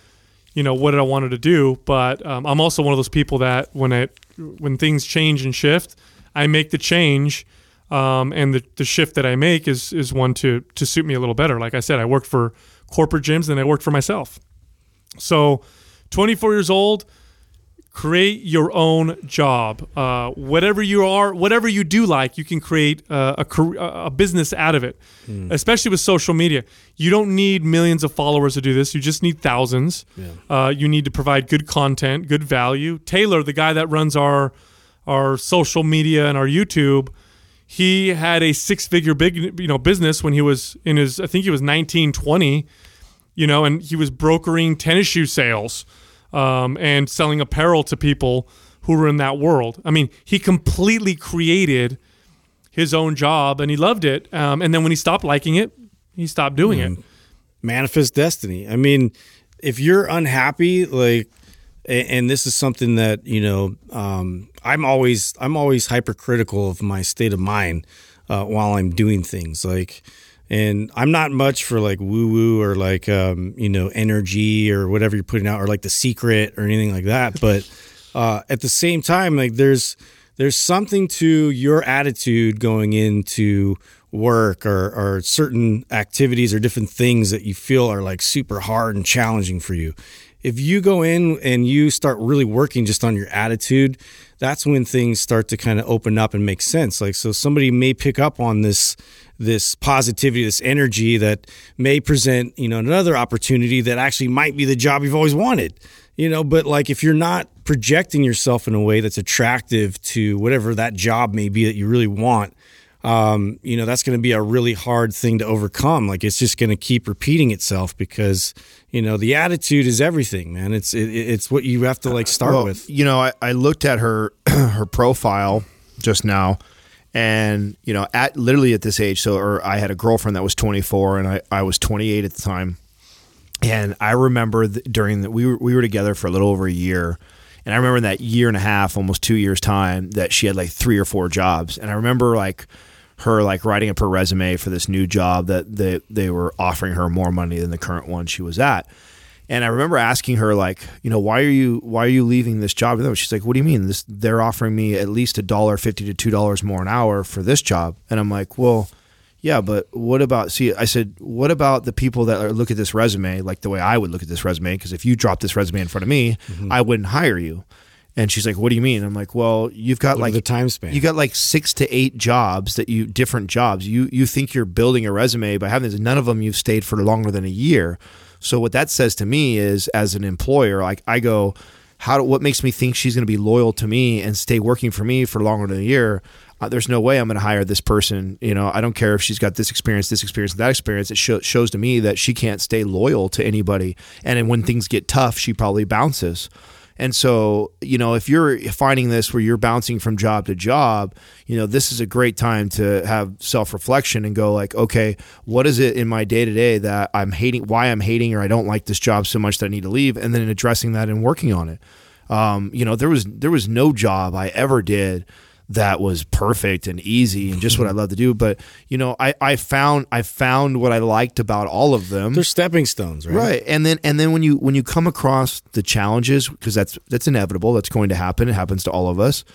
you know, what I wanted to do. But um, I'm also one of those people that when it, when things change and shift, I make the change. Um, and the, the shift that I make is, is one to, to suit me a little better. Like I said, I worked for corporate gyms and I worked for myself. So twenty-four years old, create your own job. Uh, whatever you are, whatever you do like, you can create uh, a, career, a business out of it, mm. especially with social media. You don't need millions of followers to do this. You just need thousands. Yeah. Uh, you need to provide good content, good value. Taylor, the guy that runs our, our social media and our YouTube, he had a six-figure big, you know, business when he was in his, I think he was nineteen, twenty, you know, and he was brokering tennis shoe sales um, and selling apparel to people who were in that world. I mean, he completely created his own job and he loved it. Um, and then when he stopped liking it, he stopped doing mm. it. Manifest destiny. I mean, if you're unhappy, like, and this is something that, you know, um, I'm always I'm always hypercritical of my state of mind uh, while I'm doing things. Like, and I'm not much for like woo woo or like um, you know, energy or whatever you're putting out or like The Secret or anything like that. But uh, at the same time, like there's there's something to your attitude going into work or, or certain activities or different things that you feel are like super hard and challenging for you. If you go in and you start really working just on your attitude, that's when things start to kind of open up and make sense. Like, so somebody may pick up on this, this positivity, this energy that may present, you know, another opportunity that actually might be the job you've always wanted, you know, but like, if you're not projecting yourself in a way that's attractive to whatever that job may be that you really want, um, you know, that's going to be a really hard thing to overcome. Like, it's just going to keep repeating itself because, you know, the attitude is everything, man. It's, it, it's what you have to like start well, with. You know, I, I looked at her, her profile just now and, you know, at literally at this age, so, or I had a girlfriend that was twenty-four and I, I was twenty-eight at the time. And I remember th- during the, we were, we were together for a little over a year. And I remember in that year and a half, almost two years time, that she had like three or four jobs. And I remember like, her like writing up her resume for this new job that they, they were offering her more money than the current one she was at. And I remember asking her like, you know, why are you, why are you leaving this job? And she's like, what do you mean? This, they're offering me at least a dollar fifty to two dollars more an hour for this job. And I'm like, well, yeah, but what about, see, I said, what about the people that are, look at this resume, like the way I would look at this resume? Cause if you drop this resume in front of me, mm-hmm. I wouldn't hire you. And she's like, what do you mean? I'm like, well, you've got like the time span. You got like six to eight jobs that you different jobs. You you think you're building a resume by having this. None of them you've stayed for longer than a year. So what that says to me is, as an employer, like I go, how do, what makes me think she's going to be loyal to me and stay working for me for longer than a year? Uh, there's no way I'm going to hire this person. You know, I don't care if she's got this experience, this experience, that experience. It sh- shows to me that she can't stay loyal to anybody. And then when things get tough, she probably bounces. And so, you know, if you're finding this where you're bouncing from job to job, you know, this is a great time to have self-reflection and go like, okay, what is it in my day-to-day that I'm hating, why I'm hating, or I don't like this job so much that I need to leave, and then addressing that and working on it. Um, you know, there was there was no job I ever did that was perfect and easy and just what I love to do. But, you know, I, I found I found what I liked about all of them. They're stepping stones, right? Right. And then and then when you when you come across the challenges, because that's that's inevitable, that's going to happen, it happens to all of us,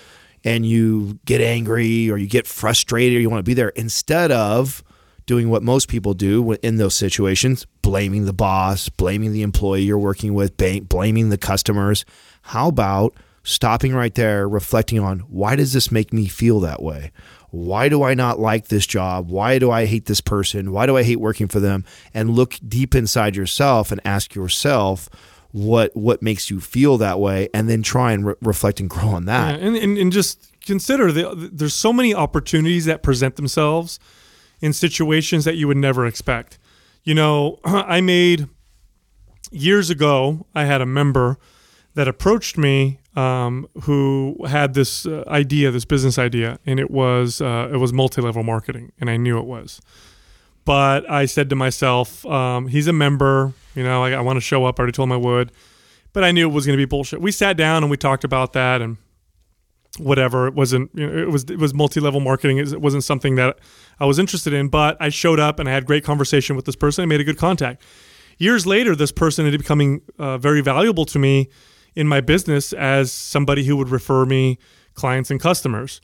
and you get angry or you get frustrated or you want to be there, instead of doing what most people do in those situations, blaming the boss, blaming the employee you're working with, blaming the customers. How about stopping right there, reflecting on, why does this make me feel that way? Why do I not like this job? Why do I hate this person? Why do I hate working for them? And look deep inside yourself and ask yourself what what makes you feel that way, and then try and re- reflect and grow on that. Yeah, and, and, and just consider the, there's so many opportunities that present themselves in situations that you would never expect. You know, I made, years ago, I had a member that approached me um, who had this uh, idea, this business idea, and it was uh, it was multi-level marketing, and I knew it was. But I said to myself, um, he's a member, you know, I, I want to show up. I already told him I would, but I knew it was going to be bullshit. We sat down and we talked about that and whatever. It wasn't, you know, it was it was multi-level marketing. It wasn't something that I was interested in, but I showed up and I had great conversation with this person. I made a good contact. Years later, this person ended up becoming uh, very valuable to me in my business as somebody who would refer me clients and customers.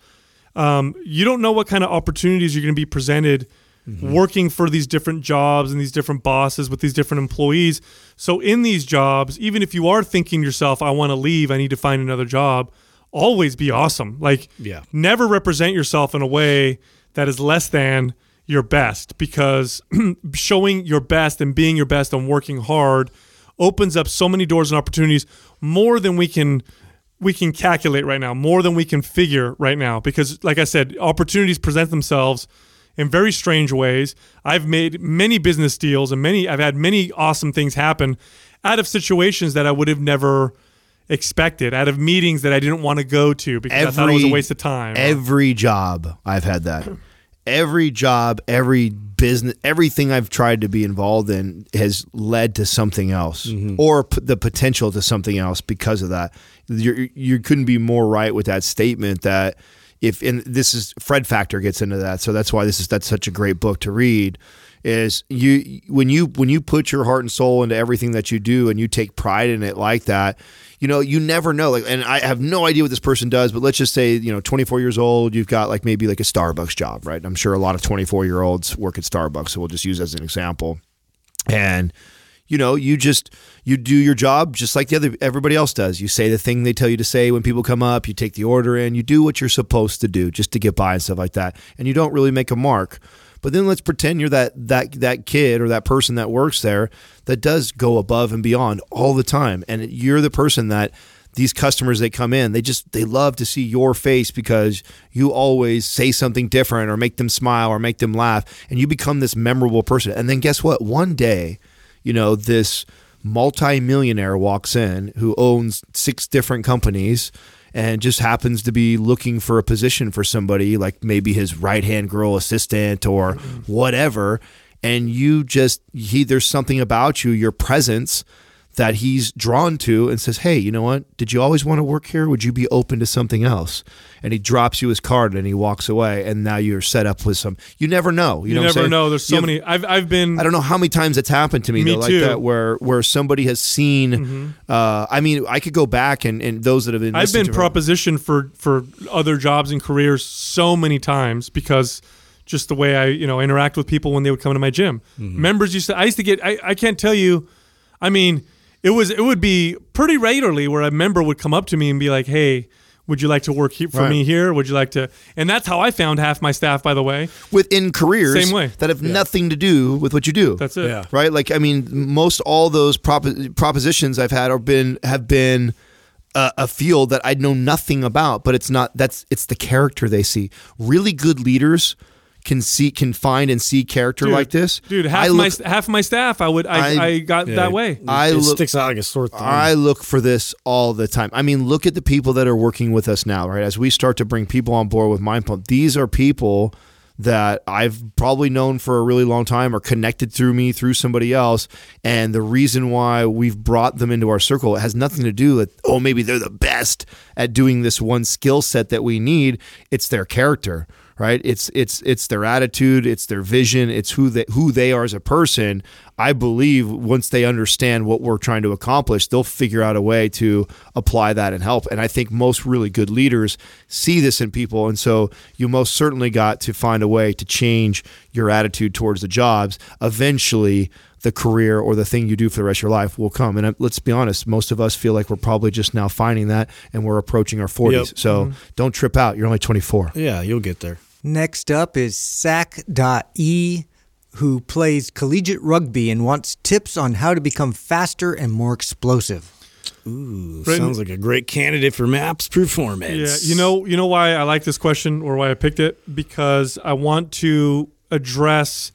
Um, you don't know what kind of opportunities you're going to be presented mm-hmm. working for these different jobs and these different bosses with these different employees. So in these jobs, even if you are thinking to yourself, I want to leave, I need to find another job, always be awesome. Like, yeah. never represent yourself in a way that is less than your best, because showing your best and being your best and working hard opens up so many doors and opportunities, more than we can we can calculate right now, more than we can figure right now. Because like I said, opportunities present themselves in very strange ways. I've made many business deals and many I've had many awesome things happen out of situations that I would have never expected, out of meetings that I didn't want to go to because every, I thought it was a waste of time. Every job I've had that. Every job, every business, everything I've tried to be involved in has led to something else, mm-hmm. or p- the potential to something else because of that. You you couldn't be more right with that statement. That if and this is Fred Factor gets into that, so that's why this is that's such a great book to read. Is you when you when you put your heart and soul into everything that you do and you take pride in it like that. You know, you never know. Like, and I have no idea what this person does, but let's just say, you know, twenty-four years old, you've got like maybe like a Starbucks job, right? I'm sure a lot of twenty-four year olds work at Starbucks, so we'll just use as an example. And, you know, you just, you do your job just like the other, everybody else does. You say the thing they tell you to say when people come up, you take the order in, you do what you're supposed to do just to get by and stuff like that. And you don't really make a mark. But then let's pretend you're that that that kid or that person that works there that does go above and beyond all the time. And you're the person that these customers, they come in, they just, they love to see your face because you always say something different or make them smile or make them laugh. And you become this memorable person. And then guess what? One day, you know, this multimillionaire walks in who owns six different companies and just happens to be looking for a position for somebody, like maybe his right-hand girl assistant or whatever. And you just, he, there's something about you, your presence that he's drawn to and says, hey, you know what? Did you always want to work here? Would you be open to something else? And he drops you his card and he walks away. And now you're set up with some, you never know. You, you know never know. There's so you many, have, I've I've been, I don't know how many times it's happened to me, me though, like too. that, where, where somebody has seen, mm-hmm. uh, I mean, I could go back and, and those that have been, I've been propositioned for, for other jobs and careers so many times because just the way I, you know, interact with people when they would come to my gym. Mm-hmm. Members used to, I used to get, I, I can't tell you, I mean, It was. It would be pretty regularly where a member would come up to me and be like, "Hey, would you like to work he- for right. me here? Would you like to?" And that's how I found half my staff, by the way, within careers same way. that have yeah. nothing to do with what you do. That's it, yeah. right? Like, I mean, most all those prop- propositions I've had are been have been a, a field that I know nothing about. But it's not. That's it's the character they see. Really good leaders can see, can find and see character dude, like this. Dude, half I look, my half my staff, I would, I, I, I got yeah, that way. I it look, sticks out like a sore thumb. I look for this all the time. I mean, look at the people that are working with us now, right? As we start to bring people on board with Mind Pump, these are people that I've probably known for a really long time or connected through me, through somebody else. And the reason why we've brought them into our circle, it has nothing to do with, oh, maybe they're the best at doing this one skill set that we need. It's their character, right? It's, it's, it's their attitude, it's their vision, it's who they, who they are as a person. I believe once they understand what we're trying to accomplish, they'll figure out a way to apply that and help. And I think most really good leaders see this in people. And so you most certainly got to find a way to change your attitude towards the jobs. Eventually, the career or the thing you do for the rest of your life will come. And let's be honest, most of us feel like we're probably just now finding that and we're approaching our forties. Yep. So mm-hmm. don't trip out. You're only twenty-four. Yeah, you'll get there. Next up is Sack.E, who plays collegiate rugby and wants tips on how to become faster and more explosive. Ooh, Britain. Sounds like a great candidate for MAPS performance. Yeah, you know, you know why I like this question or why I picked it? Because I want to address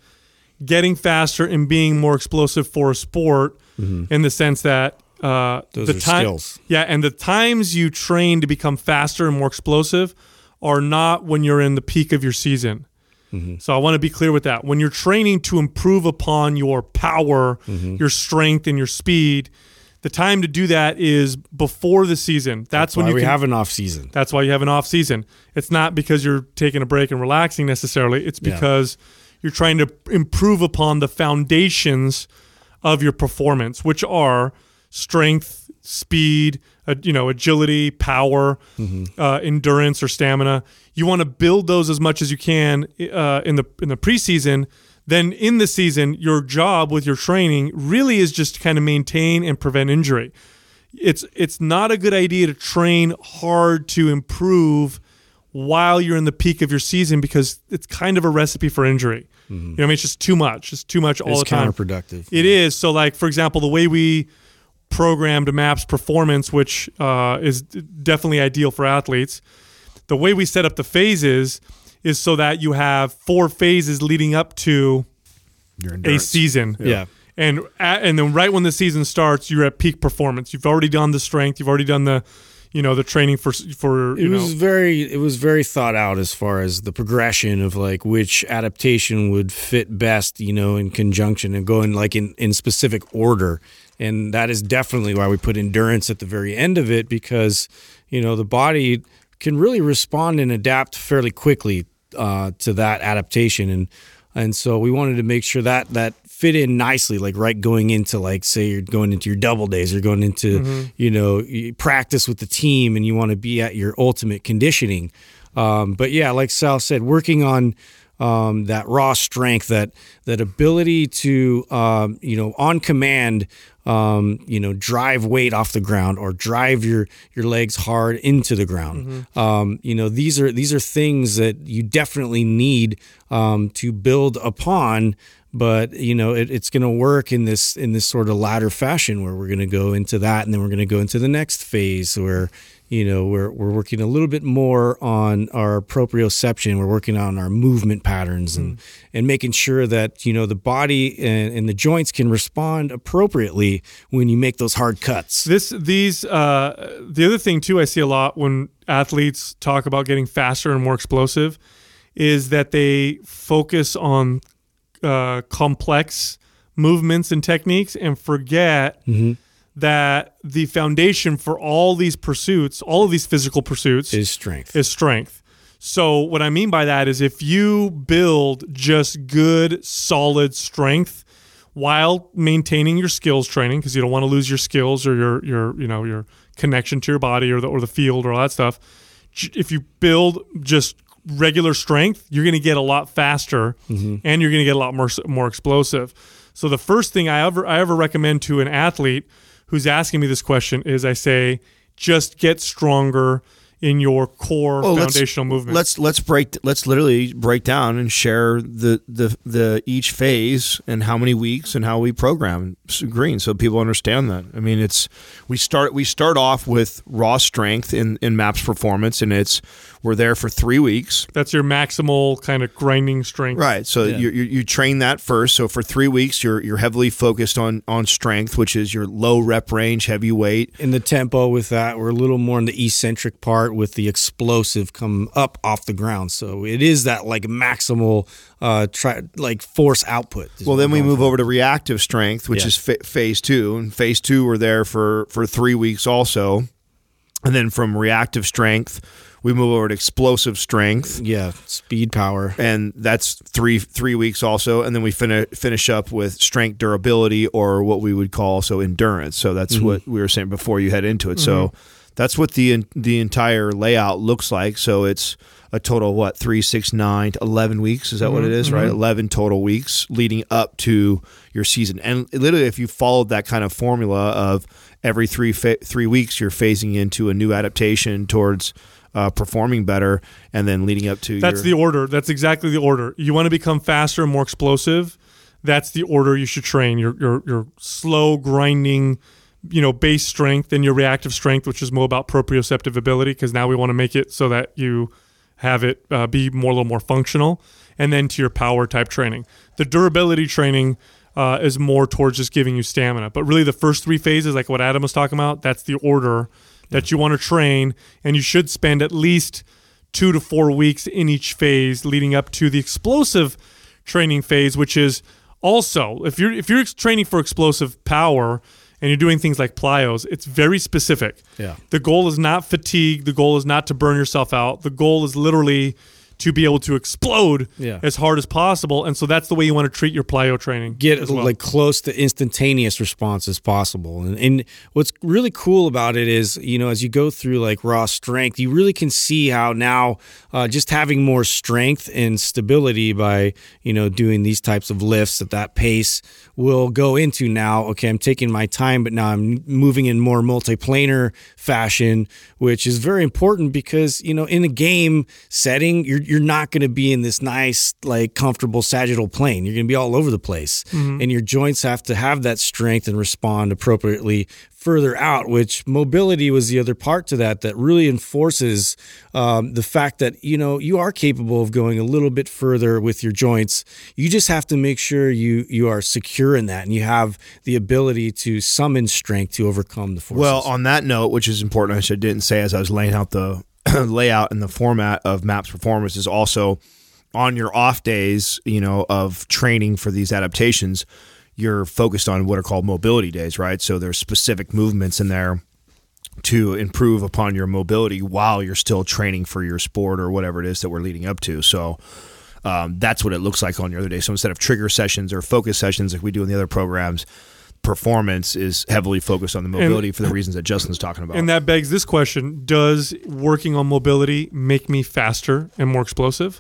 getting faster and being more explosive for a sport mm-hmm. in the sense that Uh, Those the are time, skills. Yeah, and the times you train to become faster and more explosive are not when you're in the peak of your season. Mm-hmm. So I want to be clear with that. When you're training to improve upon your power, mm-hmm. your strength, and your speed, the time to do that is before the season. That's, that's when why you we can, have an off season. That's why you have an off season. It's not because you're taking a break and relaxing necessarily. It's because yeah. you're trying to improve upon the foundations of your performance, which are strength, speed, uh, you know, agility, power, mm-hmm. uh, endurance, or stamina. You want to build those as much as you can uh, in the in the preseason. Then in the season, your job with your training really is just to kind of maintain and prevent injury. It's it's not a good idea to train hard to improve while you're in the peak of your season, because it's kind of a recipe for injury. Mm-hmm. You know what I mean? It's just too much. It's too much all it's the time. It's counterproductive. It yeah. is. So like, for example, the way we programmed MAPS performance, which uh, is definitely ideal for athletes, the way we set up the phases is so that you have four phases leading up to a season. Yeah. yeah. And at, and then right when the season starts, you're at peak performance. You've already done the strength, you've already done the you know the training for for It you was know. very it was very thought out as far as the progression of like which adaptation would fit best, you know, in conjunction and going like in, in specific order. And that is definitely why we put endurance at the very end of it, because you know the body can really respond and adapt fairly quickly uh, to that adaptation. And and so we wanted to make sure that that fit in nicely, like right going into like, say you're going into your double days, you're going into, mm-hmm. you know, you practice with the team and you want to be at your ultimate conditioning. Um, but yeah, like Sal said, working on um, that raw strength, that that ability to, um, you know, on command, Um, you know, drive weight off the ground or drive your, your legs hard into the ground. Mm-hmm. Um, you know, these are these are things that you definitely need um, to build upon. But you know, it, it's going to work in this in this sort of ladder fashion where we're going to go into that, and then we're going to go into the next phase where you know we're we're working a little bit more on our proprioception. We're working on our movement patterns mm-hmm. and and making sure that you know the body and, and the joints can respond appropriately when you make those hard cuts. This, these, uh, the other thing too, I see a lot when athletes talk about getting faster and more explosive, is that they focus on uh, complex movements and techniques and forget mm-hmm. that the foundation for all these pursuits, all of these physical pursuits, is strength. Is strength. So what I mean by that is if you build just good, solid strength while maintaining your skills training, because you don't want to lose your skills or your your you know your connection to your body or the or the field or all that stuff. If you build just regular strength, you're going to get a lot faster mm-hmm. and you're going to get a lot more more explosive. So the first thing I ever I ever recommend to an athlete who's asking me this question is I say just get stronger in your core oh, foundational let's, movement. Let's let's break let's literally break down and share the, the the each phase and how many weeks and how we program green so people understand that. I mean, it's we start we start off with raw strength in, in MAPS performance, and it's we're there for three weeks. That's your maximal kind of grinding strength, right? So yeah. you, you you train that first. So for three weeks, you're you're heavily focused on on strength, which is your low rep range, heavy weight, and the tempo with that. We're a little more in the eccentric part, with the explosive come up off the ground. So it is that like maximal uh try like force output. Well, then we move over to reactive strength, which yeah. is fa- phase two, and phase two we're there for for three weeks also. And then from reactive strength we move over to explosive strength, yeah speed, power, and that's three three weeks also. And then we finish finish up with strength, durability, or what we would call so endurance. So that's mm-hmm. what we were saying before you head into it. Mm-hmm. So that's what the the entire layout looks like. So it's a total of what, three, six, nine, eleven weeks. Is that mm-hmm, what it is, mm-hmm. right? eleven total weeks leading up to your season. And literally, if you followed that kind of formula of every three fa- three weeks, you're phasing into a new adaptation towards uh, performing better, and then leading up to that's your- the order. That's exactly the order. You want to become faster and more explosive. That's the order you should train. Your your your slow grinding, you know, base strength, and your reactive strength, which is more about proprioceptive ability, because now we want to make it so that you have it uh, be more a little more functional, and then to your power type training. The durability training uh, is more towards just giving you stamina. But really the first three phases, like what Adam was talking about, that's the order that you want to train, and you should spend at least two to four weeks in each phase leading up to the explosive training phase, which is also, if you're if you're training for explosive power and you're doing things like plyos, it's very specific. Yeah. The goal is not fatigue. The goal is not to burn yourself out. The goal is literally to be able to explode yeah. as hard as possible. And so that's the way you want to treat your plyo training. Get as well. like close to instantaneous response as possible. And, and what's really cool about it is, you know, as you go through like raw strength, you really can see how now uh, just having more strength and stability by, you know, doing these types of lifts at that pace will go into now, okay, I'm taking my time, but now I'm moving in more multiplanar fashion, which is very important because, you know, in a game setting, you're you're not going to be in this nice, like comfortable sagittal plane. You're going to be all over the place mm-hmm. and your joints have to have that strength and respond appropriately further out, which mobility was the other part to that, that really enforces um, the fact that, you know, you are capable of going a little bit further with your joints. You just have to make sure you, you are secure in that and you have the ability to summon strength to overcome the forces. Well, on that note, which is important, I should didn't say as I was laying out the layout and the format of MAPS Performance is also on your off days, you know, of training for these adaptations, you're focused on what are called mobility days, right? So there's specific movements in there to improve upon your mobility while you're still training for your sport or whatever it is that we're leading up to. So um, that's what it looks like on your other day. So instead of trigger sessions or focus sessions like we do in the other programs, performance is heavily focused on the mobility and, for the reasons that Justin's talking about. And that begs this question. Does working on mobility make me faster and more explosive?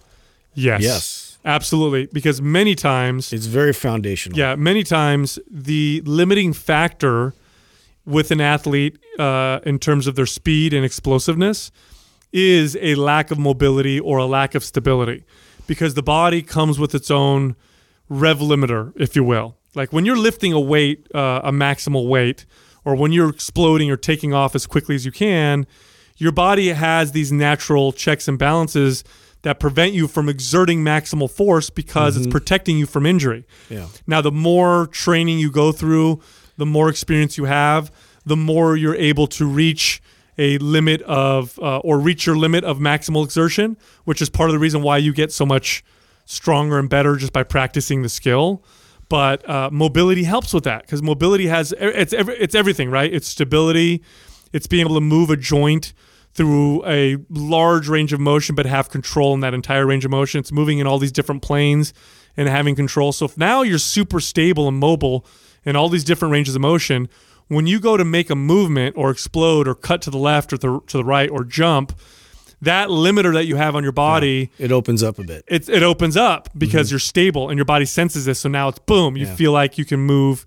Yes. Yes. Absolutely. Because many times... It's very foundational. Yeah. Many times the limiting factor with an athlete uh, in terms of their speed and explosiveness is a lack of mobility or a lack of stability because the body comes with its own rev limiter, if you will. Like when you're lifting a weight, uh, a maximal weight, or when you're exploding or taking off as quickly as you can, your body has these natural checks and balances that prevent you from exerting maximal force because mm-hmm. it's protecting you from injury. Yeah. Now, the more training you go through, the more experience you have, the more you're able to reach a limit of, uh, or reach your limit of maximal exertion, which is part of the reason why you get so much stronger and better just by practicing the skill. But uh, mobility helps with that because mobility has it's every, it's everything, right? It's stability, it's being able to move a joint through a large range of motion, but have control in that entire range of motion. It's moving in all these different planes and having control. So if now you're super stable and mobile in all these different ranges of motion, when you go to make a movement or explode or cut to the left or th- to the right or jump, that limiter that you have on your body... Yeah, it opens up a bit. It, it opens up because mm-hmm. you're stable and your body senses this. So now it's boom. You yeah. feel like you can move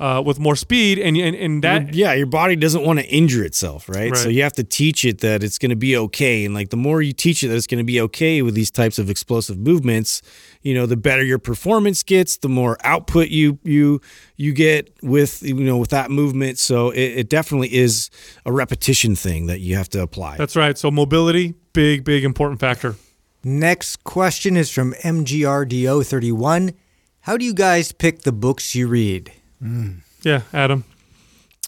uh, with more speed. And, and, and that... Yeah, your body doesn't want to injure itself, right? right? So you have to teach it that it's going to be okay. And like the more you teach it that it's going to be okay with these types of explosive movements, you know, the better your performance gets, the more output you you you get with, you know, with that movement. So it, it definitely is a repetition thing that you have to apply. That's right. So mobility, big, big important factor. Next question is from M G R D O thirty-one. How do you guys pick the books you read? Mm. Yeah, Adam.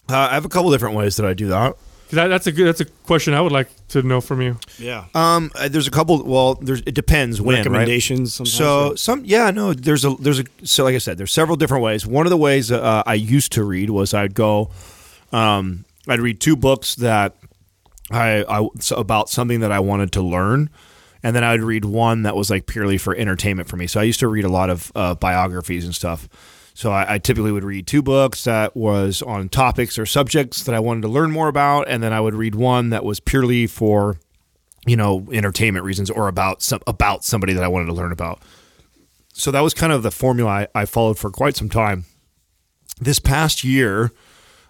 Uh, I have a couple different ways that I do that. That, that's a good, that's a question I would like to know from you. Yeah. Um. There's a couple. Well, there's it depends when recommendations. Right? So right? some. Yeah. No. There's a there's a so like I said, there's several different ways. One of the ways uh, I used to read was I'd go, um, I'd read two books that I I about something that I wanted to learn, and then I'd read one that was like purely for entertainment for me. So I used to read a lot of uh, biographies and stuff. So I, I typically would read two books that was on topics or subjects that I wanted to learn more about, and then I would read one that was purely for, you know, entertainment reasons or about some about somebody that I wanted to learn about. So that was kind of the formula I, I followed for quite some time. This past year,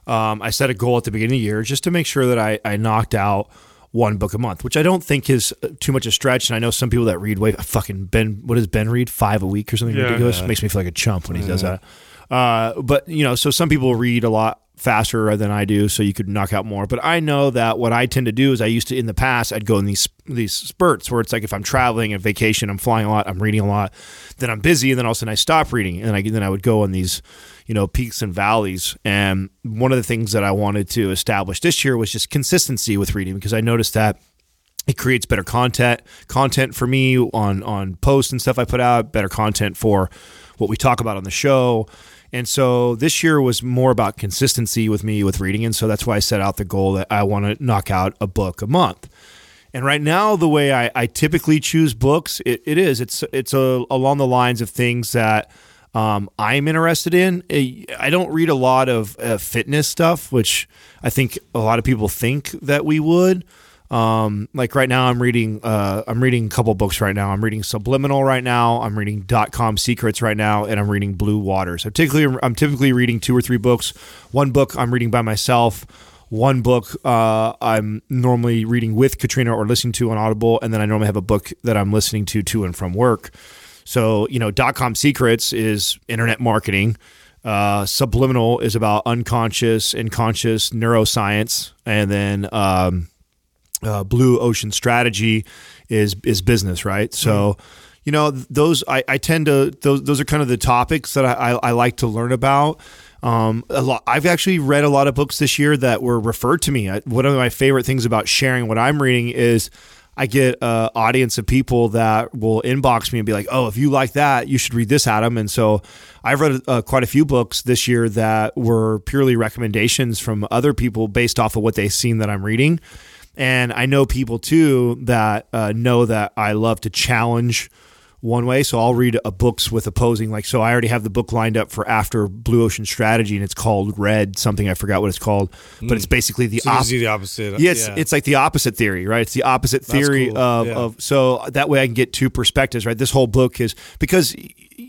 um, I set a goal at the beginning of the year just to make sure that I, I knocked out one book a month, which I don't think is too much a stretch. And I know some people that read way fucking Ben, what does Ben read? Five a week or something yeah, ridiculous. Yeah. Makes me feel like a chump when he yeah. does that. Uh, but you know, so some people read a lot faster than I do, so you could knock out more. But I know that what I tend to do is I used to, in the past, I'd go in these these spurts where it's like if I'm traveling and vacation, I'm flying a lot, I'm reading a lot, then I'm busy, and then all of a sudden I stop reading, and I, then I would go on these, you know, peaks and valleys. And one of the things that I wanted to establish this year was just consistency with reading, because I noticed that it creates better content content for me on, on posts and stuff I put out, better content for what we talk about on the show. And so this year was more about consistency with me with reading. And so that's why I set out the goal that I want to knock out a book a month. And right now, the way I, I typically choose books, it, it is. It's it's a, along the lines of things that um, I'm interested in. I don't read a lot of uh, fitness stuff, which I think a lot of people think that we would. Um, like right now I'm reading, uh, I'm reading a couple books right now. I'm reading Subliminal right now. I'm reading dot com Secrets right now. And I'm reading Blue Water. So typically I'm typically reading two or three books. One book I'm reading by myself. One book, uh, I'm normally reading with Katrina or listening to on Audible. And then I normally have a book that I'm listening to, to and from work. So, you know, dot com Secrets is internet marketing. Uh, Subliminal is about unconscious and conscious neuroscience. And then, um, Uh, Blue Ocean strategy is is business, right? So, you know, those I, I tend to those those are kind of the topics that I, I, I like to learn about. Um, a lot. I've actually read a lot of books this year that were referred to me. I, one of my favorite things about sharing what I'm reading is I get an audience of people that will inbox me and be like, "Oh, if you like that, you should read this, Adam." And so I've read uh, quite a few books this year that were purely recommendations from other people based off of what they've seen that I'm reading. And I know people too that uh, know that I love to challenge one way. So I'll read a books with opposing, like, so I already have the book lined up for after Blue Ocean Strategy, and it's called Red something. I forgot what it's called, but mm. it's basically the, so op- the opposite. Yeah, it's, yeah. It's like the opposite theory, right? It's the opposite theory cool. of, yeah. of, so that way I can get two perspectives, right? This whole book is, because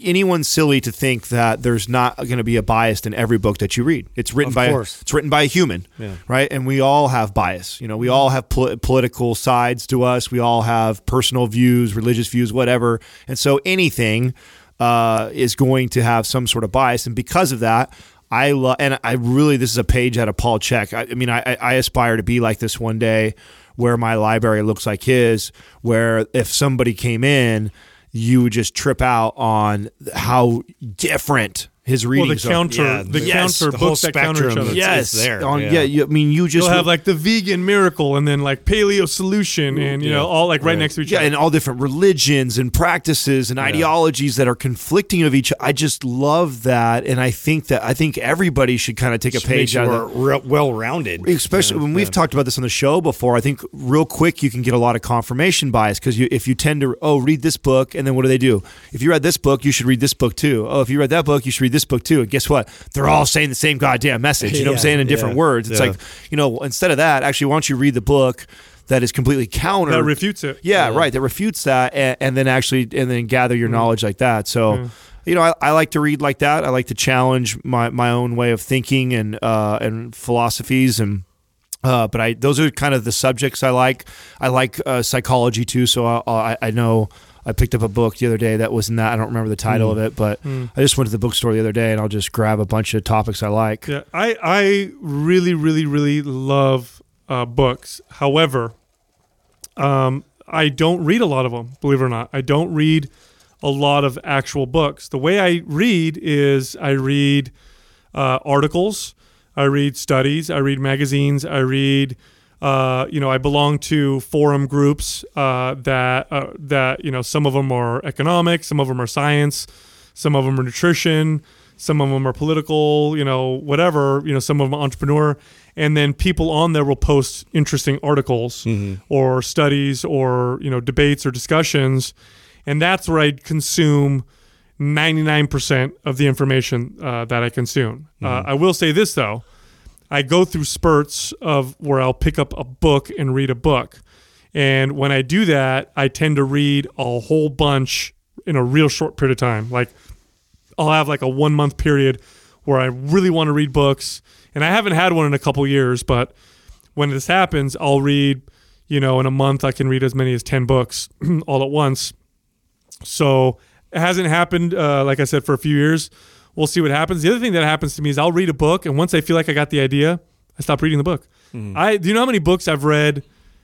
anyone's silly to think that there's not going to be a bias in every book that you read. It's written of by course. It's written by a human, yeah. right? And we all have bias. You know, we all have pol- political sides to us. We all have personal views, religious views, whatever. And so anything uh, is going to have some sort of bias. And because of that, I love, and I really, this is a page out of Paul Cech. I, I mean, I, I aspire to be like this one day, where my library looks like his, where if somebody came in, you would just trip out on how different his readings are. Well, the counter, are. Yeah, the yes, counter the books that counter each other. Yes, it's there. On, yeah, yeah you, I mean, you just you'll have like the vegan miracle, and then like paleo solution, and you yeah. know, all like right, right next to each yeah, other. Yeah, and all different religions and practices and yeah. ideologies that are conflicting of each. I just love that, and I think that I think everybody should kind of take so a page out of re- well-rounded. Especially yeah, when yeah. we've talked about this on the show before. I think real quick you can get a lot of confirmation bias, because you, if you tend to oh read this book, and then what do they do? If you read this book, you should read this book too. Oh, if you read that book, you should read this book too. And guess what? They're all saying the same goddamn message. You know yeah, what I'm saying? In different yeah, words. It's yeah. like, you know, instead of that, actually, why don't you read the book that is completely counter. That refutes it. Yeah, yeah. right. That refutes that. And, and then actually, and then gather your mm. knowledge like that. So, mm. you know, I, I like to read like that. I like to challenge my, my own way of thinking and, uh, and philosophies and, uh, but I, those are kind of the subjects I like. I like uh, psychology too. So I, I, I know, I picked up a book the other day that was not, I don't remember the title mm. of it, but mm. I just went to the bookstore the other day, and I'll just grab a bunch of topics I like. Yeah, I, I really, really, really love uh, books. However, um, I don't read a lot of them, believe it or not. I don't read a lot of actual books. The way I read is I read uh, articles, I read studies, I read magazines, I read... Uh, you know, I belong to forum groups uh, that uh, that you know. Some of them are economics, some of them are science, some of them are nutrition, some of them are political. You know, whatever. You know, some of them are entrepreneur, and then people on there will post interesting articles mm-hmm. or studies or you know debates or discussions, and that's where I consume ninety-nine percent of the information uh, that I consume. Mm-hmm. Uh, I will say this though. I go through spurts of where I'll pick up a book and read a book. And when I do that, I tend to read a whole bunch in a real short period of time. Like I'll have like a one month period where I really want to read books. And I haven't had one in a couple years, but when this happens, I'll read, you know, in a month I can read as many as ten books all at once. So it hasn't happened, uh, like I said, for a few years. we'll see what happens. The other thing that happens to me is I'll read a book, and once I feel like I got the idea, I stop reading the book. Mm-hmm. I do you know how many books I've read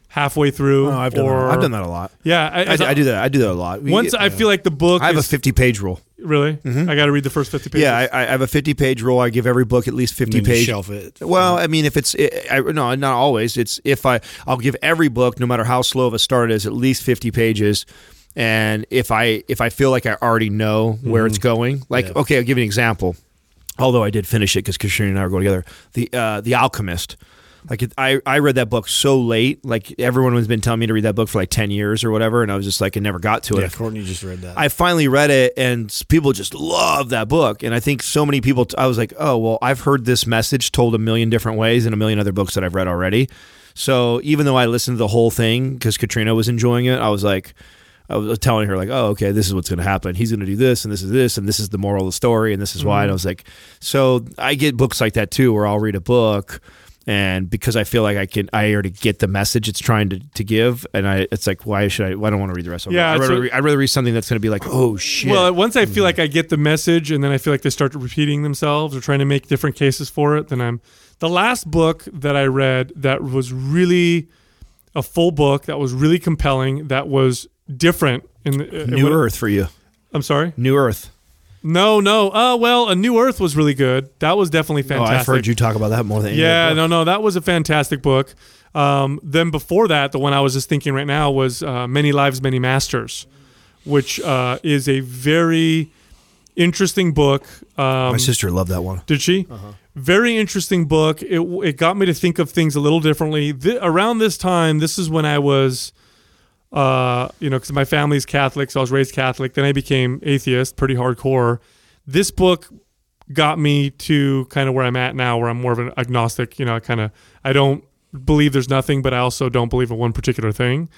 halfway through? Oh, I've, done or, I've done that a lot. Yeah. I, I, I do that. I do that a lot. We, once yeah. I feel like the book I have is, a fifty-page rule. Really? Mm-hmm. I got to read the first fifty pages. Yeah, I, I have a fifty-page rule. I give every book at least fifty pages. Shelf it. Well, I mean, if it's it, I, no, not always. It's if I I'll give every book, no matter how slow of a start it is, at least fifty pages. And if I if I feel like I already know where mm-hmm. it's going, like yeah. okay, I'll give you an example. Although I did finish it because Katrina and I were going together. The uh, The Alchemist. Like it, I, I read that book so late. Like everyone has been telling me to read that book for like ten years or whatever, and I was just like, I never got to it. Yeah, Courtney just read that. I finally read it, and people just love that book. And I think so many people. T- I was like, oh well, I've heard this message told a million different ways in a million other books that I've read already. So even though I listened to the whole thing because Katrina was enjoying it, I was like, I was telling her like, oh okay, this is what's going to happen. He's going to do this, and this is this, and this is the moral of the story, and this is why. Mm-hmm. And I was like, so I get books like that too, where I'll read a book. And because I feel like I can, I already get the message it's trying to, to give, and I it's like, why should I? Well, I don't want to read the rest of it. Yeah, I'd rather, so, I'd rather read something that's going to be like, oh shit. Well, once I feel like I get the message, and then I feel like they start repeating themselves or trying to make different cases for it, then I'm. The last book that I read that was really a full book that was really compelling that was different in the, New it, Earth for you. I'm sorry? New Earth. No, no. Oh, uh, well, A New Earth was really good. That was definitely fantastic. Oh, I've heard you talk about that more than anything. Yeah, no, no. That was a fantastic book. Um, then before that, the one I was just thinking right now was uh, Many Lives, Many Masters, which uh, is a very interesting book. Um, My sister loved that one. Did she? Uh-huh. Very interesting book. It it got me to think of things a little differently. Th- around this time, this is when I was... Uh, you know, because my family's Catholic, so I was raised Catholic. Then I became atheist, pretty hardcore. This book got me to kind of where I'm at now, where I'm more of an agnostic. You know, I kind of I don't believe there's nothing, but I also don't believe in one particular thing.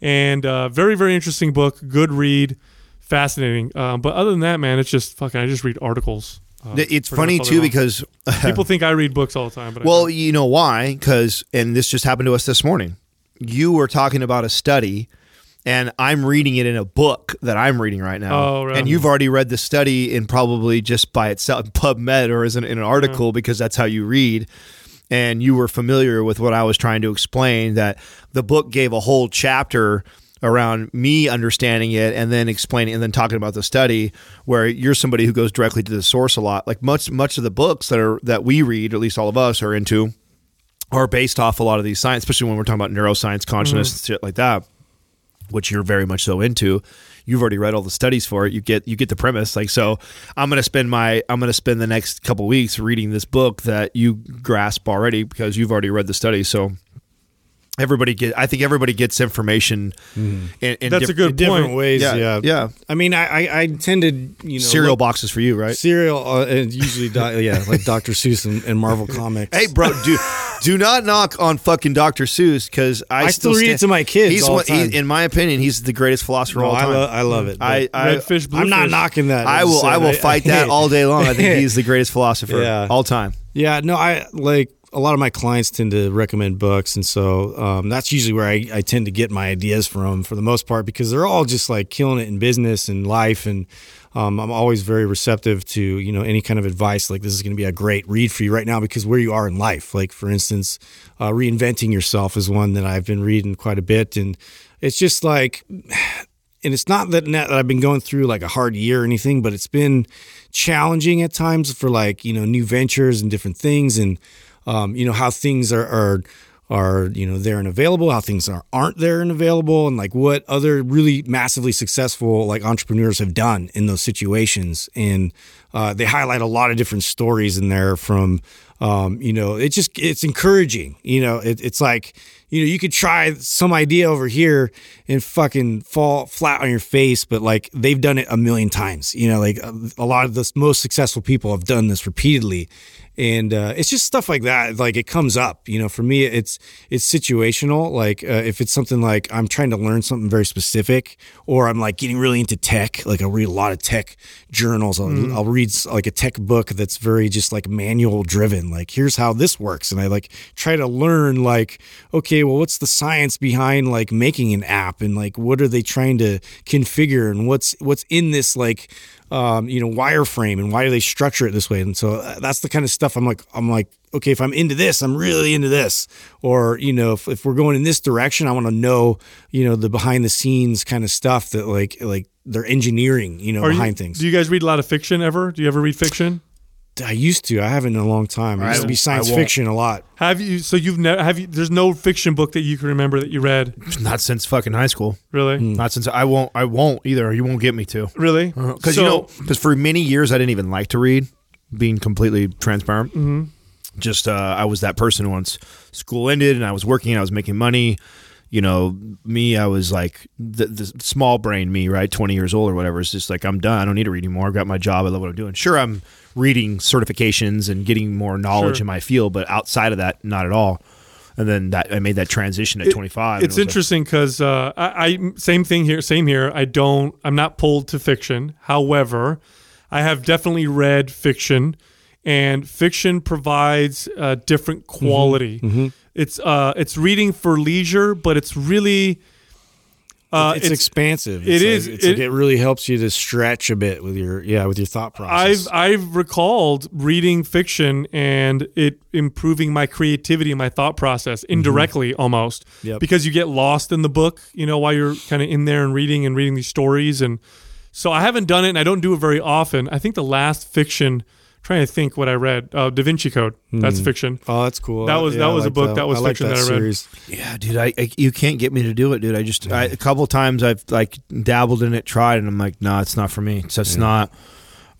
And uh, very, very interesting book, good read, fascinating. Uh, but other than that, man, it's just fucking. I just read articles. Uh, it's funny too because uh, people think I read books all the time. But well, I don't. You know why? Because and this just happened to us this morning. You were talking about a study. And I'm reading it in a book that I'm reading right now. Oh, right. And you've already read the study in probably just by itself, PubMed or as an, in an article yeah. because that's how you read. And you were familiar with what I was trying to explain, that the book gave a whole chapter around me understanding it and then explaining and then talking about the study, where you're somebody who goes directly to the source a lot. Like much much of the books that are that we read, at least all of us are into, are based off a lot of these science, especially when we're talking about neuroscience, consciousness, mm-hmm. and shit like that. Which you're very much so into. You've already read all the studies for it. You get you get the premise. Like so, I'm gonna spend my I'm gonna spend the next couple of weeks reading this book that you grasp already because you've already read the study. So everybody get I think everybody gets information. Mm. In, in That's diff- a good in different point. Ways. Yeah, yeah, yeah. I mean, I I, I tend to you know cereal like, boxes for you, right? Cereal uh, and usually do- yeah, like Doctor Seuss and, and Marvel Comics. Hey, bro, dude. Do not knock on fucking Doctor Seuss because I, I still, still read stand, it to my kids. He's all one, the time. He, in my opinion, he's the greatest philosopher no, of all time. I, lo- I love it. I, I, Redfish, Bluefish. I'm not knocking that. I will. I will fight I, that all day long. I think he's the greatest philosopher yeah. all time. Yeah. No. I like a lot of my clients tend to recommend books, and so um, that's usually where I, I tend to get my ideas from, for the most part, because they're all just like killing it in business and life and. Um, I'm always very receptive to, you know, any kind of advice like this is going to be a great read for you right now because where you are in life, like, for instance, uh, Reinventing Yourself is one that I've been reading quite a bit. And it's just like, and it's not that I've been going through like a hard year or anything, but it's been challenging at times for like, you know, new ventures and different things and, um, you know, how things are, are are, you know, there and available, how things are, aren't there and available, and like what other really massively successful like entrepreneurs have done in those situations. And uh, they highlight a lot of different stories in there from, um, you know, it just, it's encouraging, you know, it, it's like, you know, you could try some idea over here and fucking fall flat on your face, but like they've done it a million times, you know, like a, a lot of the most successful people have done this repeatedly. And uh, it's just stuff like that. Like it comes up, you know, for me, it's, it's situational. Like uh, if it's something like I'm trying to learn something very specific, or I'm like getting really into tech, like I'll read a lot of tech journals. I'll, mm-hmm. I'll read like a tech book that's very just like manual driven. and like, here's how this works. And I like try to learn like, okay, well, what's the science behind like making an app, and like, what are they trying to configure, and what's, what's in this like, um, you know, wireframe, and why do they structure it this way? And so that's the kind of stuff I'm like, I'm like, okay, if I'm into this, I'm really into this. Or, you know, if, if we're going in this direction, I want to know, you know, the behind the scenes kind of stuff that like, like they're engineering, you know, Are behind you, things. Do you guys read a lot of fiction ever? Do you ever read fiction? I used to. I haven't in a long time. I used to be science fiction a lot. Have you? So you've never, have you, there's no fiction book that you can remember that you read? Not since fucking high school. Really? Mm. Not since, I won't, I won't either. You won't get me to. Really? Uh, Cause so, you know, cause for many years I didn't even like to read, being completely transparent. Mm-hmm. Just, uh, I was that person once school ended and I was working and I was making money. You know, me, I was like the, the small brain me, right? twenty years old or whatever. It's just like, I'm done. I don't need to read anymore. I've got my job. I love what I'm doing. Sure, I'm reading certifications and getting more knowledge sure. in my field, but outside of that, not at all. And then that I made that transition at it, twenty-five. It's it interesting because like, uh, I, I same thing here. Same here. I don't. I'm not pulled to fiction. However, I have definitely read fiction, and fiction provides a different quality. Mm-hmm. Mm-hmm. It's uh, it's reading for leisure, but it's really uh, it's, it's expansive. It's it like, is. It's it, like it really helps you to stretch a bit with your yeah with your thought process. I've I've recalled reading fiction and it improving my creativity and my thought process indirectly mm-hmm. almost yep. because you get lost in the book, you know, while you're kind of in there and reading and reading these stories. And so I haven't done it, and I don't do it very often. I think the last fiction. Trying to think what I read. Uh, Da Vinci Code. That's mm. fiction. Oh, that's cool. That was yeah, that was like a book. That, that was I fiction like that, that I read. Series. Yeah, dude. I, I you can't get me to do it, dude. I just yeah. I, a couple of times I've like dabbled in it, tried, and I'm like, no, nah, it's not for me. It's just yeah. not.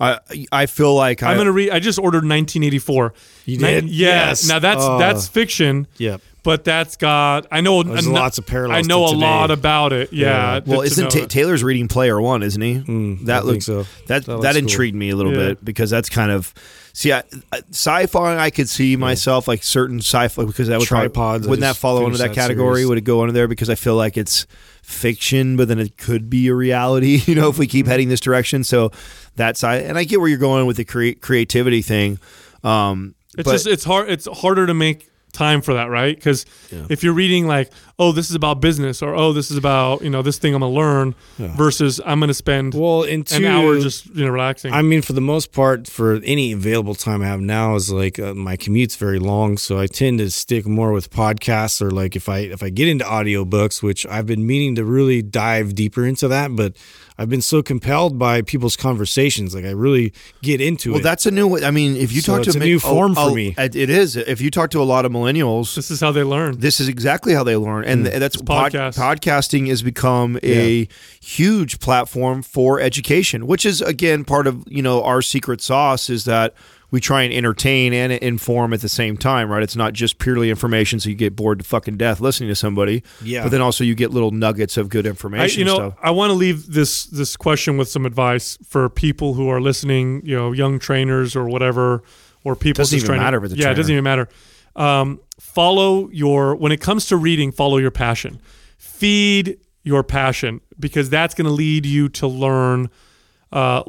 I I feel like I'm I, gonna read. I just ordered nineteen eighty-four. You did? Nin- yes. yes. Now that's uh, that's fiction. Yep. But that's got. I know. There's an, lots of parallels. I know to a today. lot about it. Yeah. yeah. Well, isn't t- Taylor's reading Player One? Isn't he? Mm, that I looks so. That that, that intrigued cool. me a little yeah. bit because that's kind of. See, I, I, sci-fi. I could see myself yeah. like certain sci-fi because that would tripods. Probably, wouldn't that follow under that, that category? Series. Would it go under there? Because I feel like it's fiction, but then it could be a reality. You know, if we keep heading this direction, so that side. And I get where you're going with the cre- creativity thing. Um, it's but, just it's hard. It's harder to make. Time for that, right? Because yeah. if you're reading like, oh, this is about business, or oh, this is about, you know, this thing I'm gonna learn, yeah. versus I'm gonna spend well in two, an hour just, you know, relaxing. I mean, for the most part, for any available time I have now is like uh, my commute's very long, so I tend to stick more with podcasts, or like if I if I get into audiobooks, which I've been meaning to really dive deeper into that, but. I've been so compelled by people's conversations. Like I really get into well, it. Well, that's a new. I mean, if you so talk to it's a new form oh, for oh, me, it is. If you talk to a lot of millennials, this is how they learn. This is exactly how they learn, and mm. that's pod, podcasting has become a yeah. huge platform for education, which is again part of you know our secret sauce is that. We try and entertain and inform at the same time, right? It's not just purely information, so you get bored to fucking death listening to somebody. Yeah. But then also you get little nuggets of good information. I, you and know, stuff. I want to leave this this question with some advice for people who are listening, you know, young trainers or whatever, or people. It doesn't even matter with the trainer. Yeah, it doesn't even matter. Um, follow your when it comes to reading, follow your passion. Feed your passion because that's going to lead you to learn uh,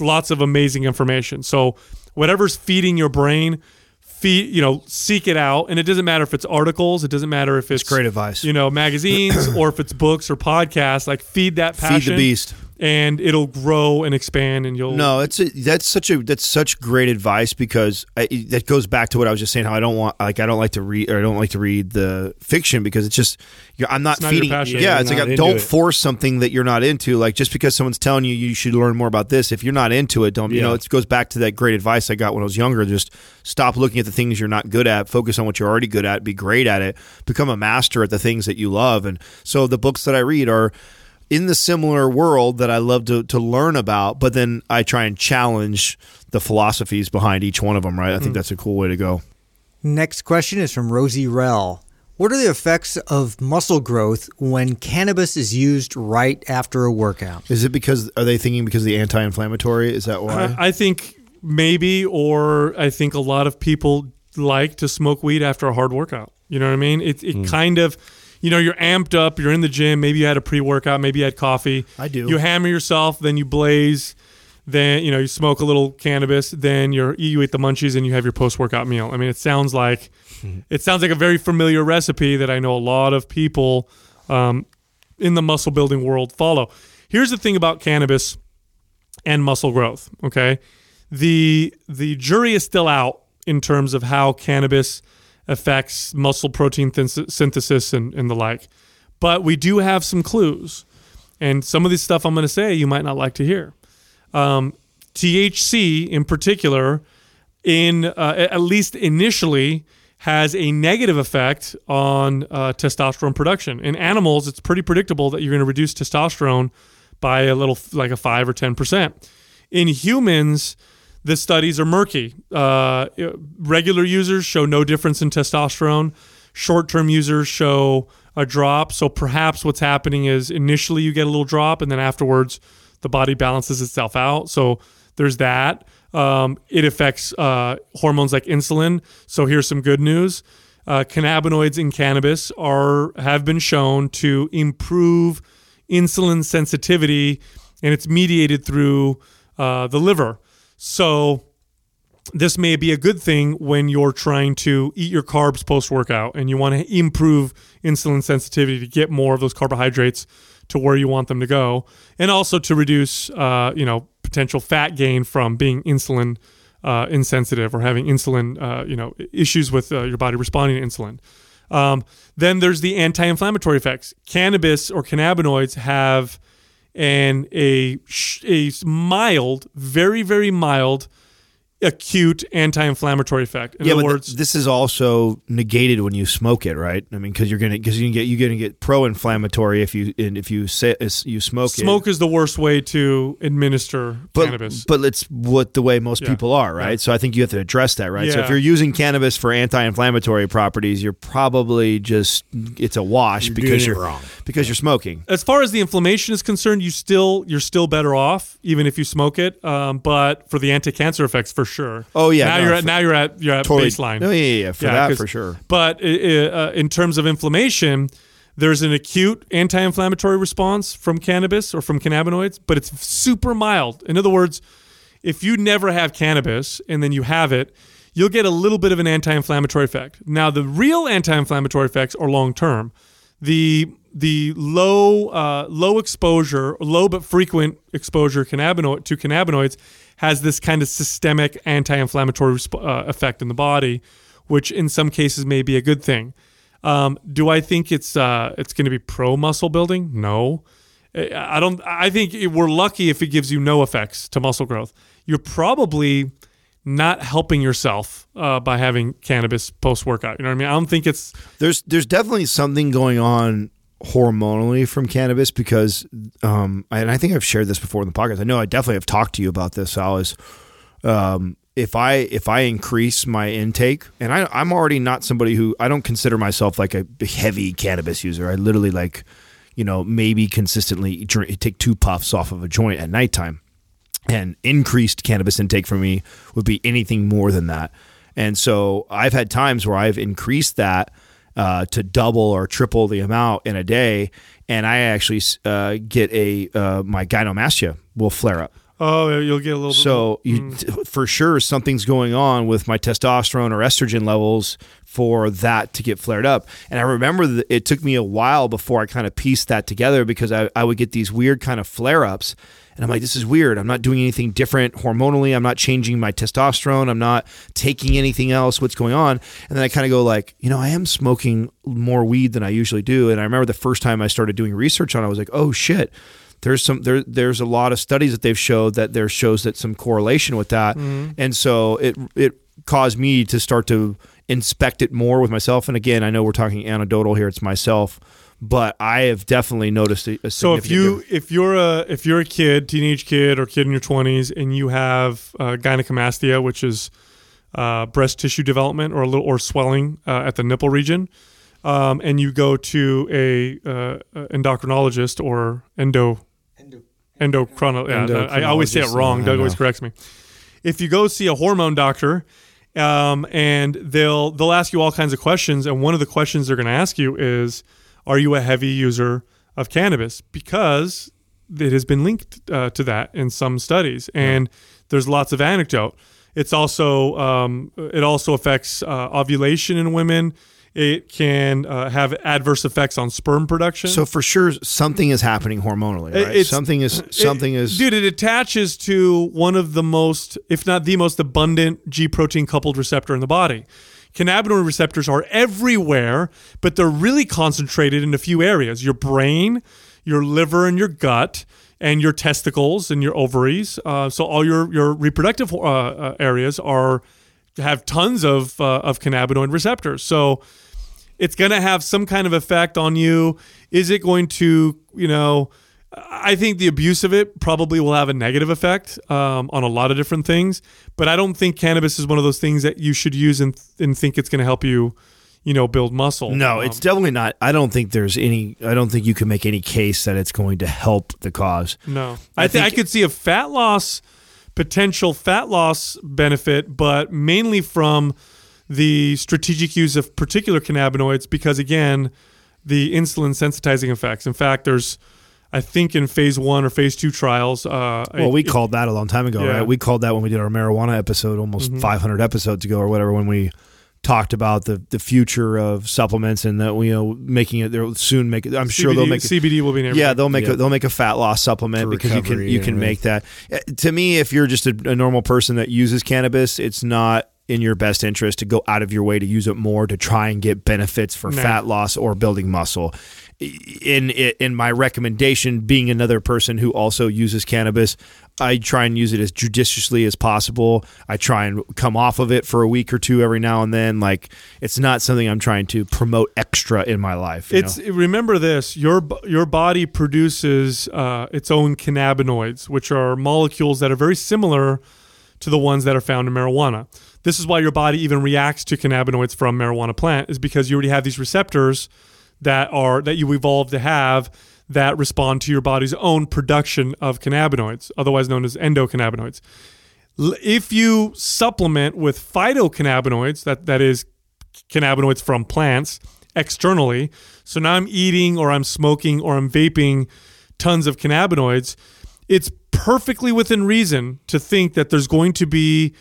lots of amazing information. So. Whatever's feeding your brain, feed you know, seek it out, and it doesn't matter if it's articles, it doesn't matter if it's, it's great advice, you know, magazines, or if it's books or podcasts. Like feed that passion, feed the beast, and it'll grow and expand, and you'll. No, it's a, that's such a that's such great advice because I, that goes back to what I was just saying. How I don't want like I don't like to read or I don't like to read the fiction because it's just you're, I'm not, it's not feeding. Your passion. Yeah, yeah it's like I, don't it. force something that you're not into. Like just because someone's telling you you should learn more about this, if you're not into it, don't yeah. you know? It goes back to that great advice I got when I was younger. Just stop looking at the things you're not good at. Focus on what you're already good at. Be great at it. Become a master at the things that you love. And so the books that I read are. In the similar world that I love to, to learn about, but then I try and challenge the philosophies behind each one of them, right? I think mm. that's a cool way to go. Next question is from Rosie Rell. What are the effects of muscle growth when cannabis is used right after a workout? Is it because, are they thinking because of the anti-inflammatory? Is that why? I, I think maybe, or I think a lot of people like to smoke weed after a hard workout. You know what I mean? It, it mm. kind of... You know, you're amped up, you're in the gym, maybe you had a pre-workout, maybe you had coffee. I do. You hammer yourself, then you blaze. Then, you know, you smoke a little cannabis, then you're, you eat the munchies and you have your post-workout meal. I mean, it sounds like, it sounds like a very familiar recipe that I know a lot of people um, in the muscle building world follow. Here's the thing about cannabis and muscle growth, okay? The, the jury is still out in terms of how cannabis affects muscle protein thin- synthesis and, and the like. But we do have some clues. And some of this stuff I'm going to say you might not like to hear. Um, T H C in particular, in uh, at least initially, has a negative effect on uh, testosterone production. In animals, it's pretty predictable that you're going to reduce testosterone by a little, like a five or ten percent. In humans, the studies are murky. Uh, regular users show no difference in testosterone. Short-term users show a drop. So perhaps what's happening is initially you get a little drop, and then afterwards the body balances itself out. So there's that. Um, it affects uh, hormones like insulin. So here's some good news. Uh, cannabinoids in cannabis are have been shown to improve insulin sensitivity, and it's mediated through uh, the liver. So this may be a good thing when you're trying to eat your carbs post-workout and you want to improve insulin sensitivity to get more of those carbohydrates to where you want them to go, and also to reduce, uh, you know, potential fat gain from being insulin uh, insensitive or having insulin, uh, you know, issues with uh, your body responding to insulin. Um, then there's the anti-inflammatory effects. Cannabis or cannabinoids have an a a mild, very very mild, acute anti-inflammatory effect. In yeah, other but words, th- this is also negated when you smoke it, right? I mean, because you're gonna because you can get you gonna get pro-inflammatory if you and if you say you smoke. Smoke it. is the worst way to administer but, cannabis, but it's what the way most yeah. people are, right? Yeah. So I think you have to address that, right? Yeah. So if you're using cannabis for anti-inflammatory properties, you're probably just it's a wash you're because you're wrong because yeah. you're smoking. As far as the inflammation is concerned, you still you're still better off even if you smoke it. Um, but for the anti-cancer effects, for sure. Oh yeah. Now no, you're at now you're at you're at totally, baseline. No, yeah, yeah, yeah, for yeah, that for sure. But uh, in terms of inflammation, there's an acute anti-inflammatory response from cannabis or from cannabinoids, but it's super mild. In other words, if you never have cannabis and then you have it, you'll get a little bit of an anti-inflammatory effect. Now, the real anti-inflammatory effects are long term. The the low uh, low exposure, low but frequent exposure cannabinoid to cannabinoids has this kind of systemic anti-inflammatory uh, effect in the body, which in some cases may be a good thing. Um, do I think it's uh, it's going to be pro-muscle building? No. I don't. I think it, we're lucky if it gives you no effects to muscle growth. You're probably not helping yourself uh, by having cannabis post-workout. You know what I mean? I don't think it's... There's, there's definitely something going on hormonally from cannabis because um and I think I've shared this before in the podcast. I know I definitely have talked to you about this, Sal, is um if I if I increase my intake, and I I'm already not somebody who I don't consider myself like a heavy cannabis user. I literally like, you know, maybe consistently drink, take two puffs off of a joint at nighttime, and increased cannabis intake for me would be anything more than that. And so I've had times where I've increased that Uh, to double or triple the amount in a day, and I actually uh, get a uh, my gynecomastia will flare up. Oh, you'll get a little. So bit. You, mm. for sure, something's going on with my testosterone or estrogen levels for that to get flared up. And I remember that it took me a while before I kind of pieced that together because I, I would get these weird kind of flare ups. And I'm like, this is weird. I'm not doing anything different hormonally. I'm not changing my testosterone. I'm not taking anything else. What's going on? And then I kind of go like, you know, I am smoking more weed than I usually do. And I remember the first time I started doing research on it, I was like, oh shit, there's some there. There's a lot of studies that they've showed that there shows that some correlation with that. Mm-hmm. And so it it caused me to start to inspect it more with myself. And again, I know we're talking anecdotal here. It's myself. But I have definitely noticed a significant So if you difference. if you're a if you're a kid, teenage kid, or kid in your twenties, and you have uh, gynecomastia, which is uh, breast tissue development or a little or swelling uh, at the nipple region, um, and you go to a uh, endocrinologist or endo endo endochrono, yeah, I always say it wrong. Doug always corrects me. If you go see a hormone doctor, um, and they'll they'll ask you all kinds of questions, and one of the questions they're going to ask you is, are you a heavy user of cannabis? Because it has been linked uh, to that in some studies, and yeah. there's lots of anecdote. It's also um, it also affects uh, ovulation in women. It can uh, have adverse effects on sperm production. So for sure, something is happening hormonally, right? It's, something is something it, is. Dude, it attaches to one of the most, if not the most abundant G protein coupled receptor in the body. Cannabinoid receptors are everywhere, but they're really concentrated in a few areas: your brain, your liver, and your gut, and your testicles and your ovaries. Uh, so all your your reproductive uh, areas are. Have tons of uh, of cannabinoid receptors, so it's going to have some kind of effect on you. Is it going to, you know? I think the abuse of it probably will have a negative effect um, on a lot of different things, but I don't think cannabis is one of those things that you should use and and think it's going to help you, you know, build muscle. No, um, it's definitely not. I don't think there's any. I don't think you can make any case that it's going to help the cause. No, I, I think I could see a fat loss. Potential fat loss benefit, but mainly from the strategic use of particular cannabinoids because, again, the insulin sensitizing effects. In fact, there's, I think, in phase one or phase two trials. Uh, well, we it, called that a long time ago, yeah. right? We called that when we did our marijuana episode almost mm-hmm. five hundred episodes ago or whatever, when we talked about the, the future of supplements and that, you know, making it, they'll soon make it, I'm C B D, sure they'll make it. C B D will be in everything. Yeah, they'll make yeah. a, they'll make a fat loss supplement because you can, you can make that. To me, if you're just a, a normal person that uses cannabis, it's not in your best interest to go out of your way to use it more to try and get benefits for no. fat loss or building muscle. In in my recommendation, being another person who also uses cannabis, I try and use it as judiciously as possible. I try and come off of it for a week or two every now and then. Like, it's not something I'm trying to promote extra in my life. You it's know? Remember this: your your body produces uh, its own cannabinoids, which are molecules that are very similar to the ones that are found in marijuana. This is why your body even reacts to cannabinoids from marijuana plant, is because you already have these receptors that are that you evolved to have that respond to your body's own production of cannabinoids, otherwise known as endocannabinoids. If you supplement with phytocannabinoids, that, that is cannabinoids from plants externally, so now I'm eating or I'm smoking or I'm vaping tons of cannabinoids, it's perfectly within reason to think that there's going to be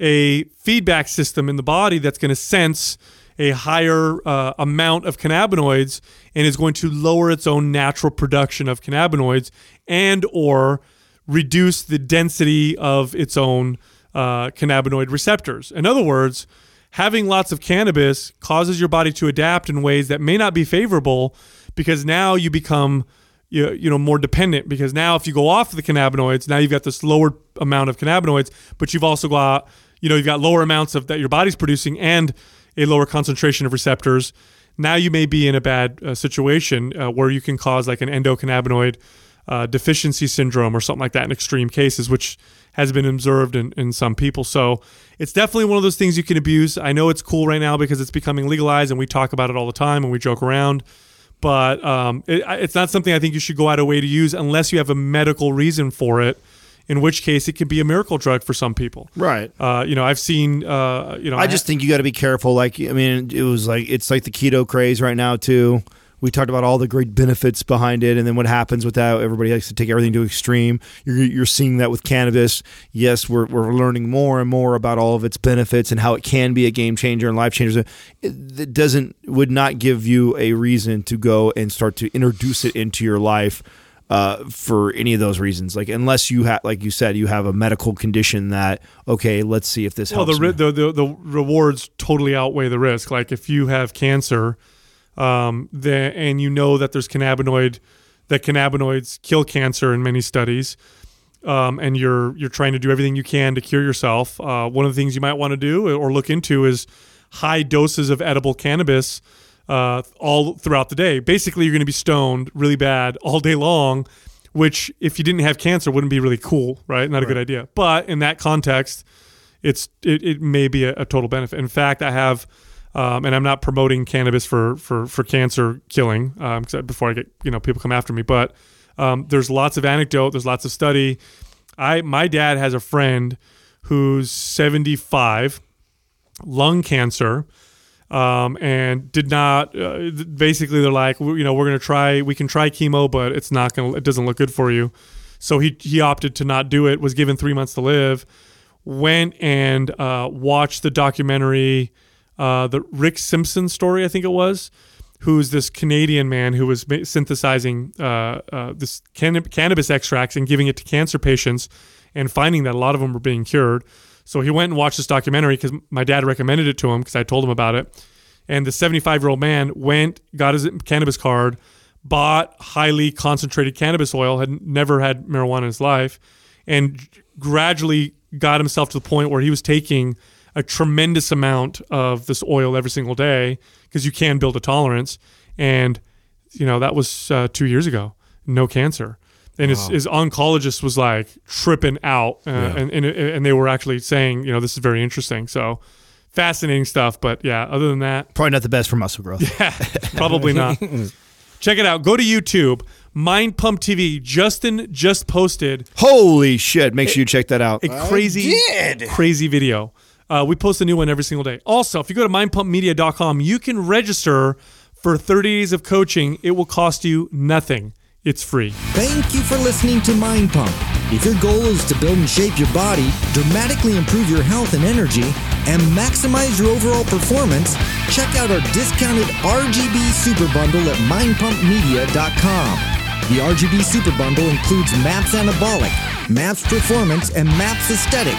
a feedback system in the body that's going to sense a higher uh, amount of cannabinoids and is going to lower its own natural production of cannabinoids and or reduce the density of its own uh, cannabinoid receptors. In other words, having lots of cannabis causes your body to adapt in ways that may not be favorable because now you become you, you know, more dependent, because now if you go off the cannabinoids, now you've got this lower amount of cannabinoids, but you've also got, you know, you've got lower amounts of that your body's producing and a lower concentration of receptors. Now you may be in a bad uh, situation uh, where you can cause like an endocannabinoid uh, deficiency syndrome or something like that in extreme cases, which has been observed in, in some people. So it's definitely one of those things you can abuse. I know it's cool right now because it's becoming legalized and we talk about it all the time and we joke around, but um, it, it's not something I think you should go out of your way to use unless you have a medical reason for it. In which case, it could be a miracle drug for some people, right? Uh, you know, I've seen. Uh, you know, I just I ha- think you got to be careful. Like, I mean, it was like it's like the keto craze right now too. We talked about all the great benefits behind it, and then what happens with that? Everybody likes to take everything to extreme. You're, you're seeing that with cannabis. Yes, we're we're learning more and more about all of its benefits and how it can be a game changer and life changer. It, it doesn't would not give you a reason to go and start to introduce it into your life. Uh, for any of those reasons, like unless you have, like you said, you have a medical condition that okay, let's see if this well, helps. Well, the, the the rewards totally outweigh the risk. Like if you have cancer, um, the, and you know that there's cannabinoid that cannabinoids kill cancer in many studies, um, and you're you're trying to do everything you can to cure yourself. Uh, one of the things you might want to do or look into is high doses of edible cannabis. Uh, all throughout the day. Basically, you're going to be stoned really bad all day long, which if you didn't have cancer wouldn't be really cool, right? Not a right. good idea. But in that context, it's it, it may be a, a total benefit. In fact, I have, um, and I'm not promoting cannabis for for, for cancer killing um, before I get, you know, people come after me. But um, there's lots of anecdote. There's lots of study. I my dad has a friend who's seventy-five, lung cancer. um, and did not, uh, basically they're like, you know, we're going to try, we can try chemo, but it's not going to, it doesn't look good for you. So he, he opted to not do it, was given three months to live, went and uh, watched the documentary, uh, the Rick Simpson story, I think it was, who's this Canadian man who was synthesizing uh, uh, this can- cannabis extracts and giving it to cancer patients and finding that a lot of them were being cured. So he went and watched this documentary because my dad recommended it to him because I told him about it. And the seventy-five-year-old man went, got his cannabis card, bought highly concentrated cannabis oil, had never had marijuana in his life, and gradually got himself to the point where he was taking a tremendous amount of this oil every single day because you can build a tolerance. And, you know, that was uh, two years ago. No cancer. And wow. his, his oncologist was like tripping out, uh, yeah. and, and and they were actually saying, you know, this is very interesting. So fascinating stuff. But yeah, other than that, probably not the best for muscle growth. Yeah, probably not. Check it out. Go to YouTube. Mind Pump T V. Justin just posted. Holy shit! Make sure you check that out. A crazy, crazy video. Uh, we post a new one every single day. Also, if you go to mind pump media dot com, you can register for thirty days of coaching. It will cost you nothing. It's free. Thank you for listening to Mind Pump. If your goal is to build and shape your body, dramatically improve your health and energy, and maximize your overall performance, check out our discounted R G B Super Bundle at mind pump media dot com. The R G B Super Bundle includes MAPS Anabolic, MAPS Performance, and MAPS Aesthetic.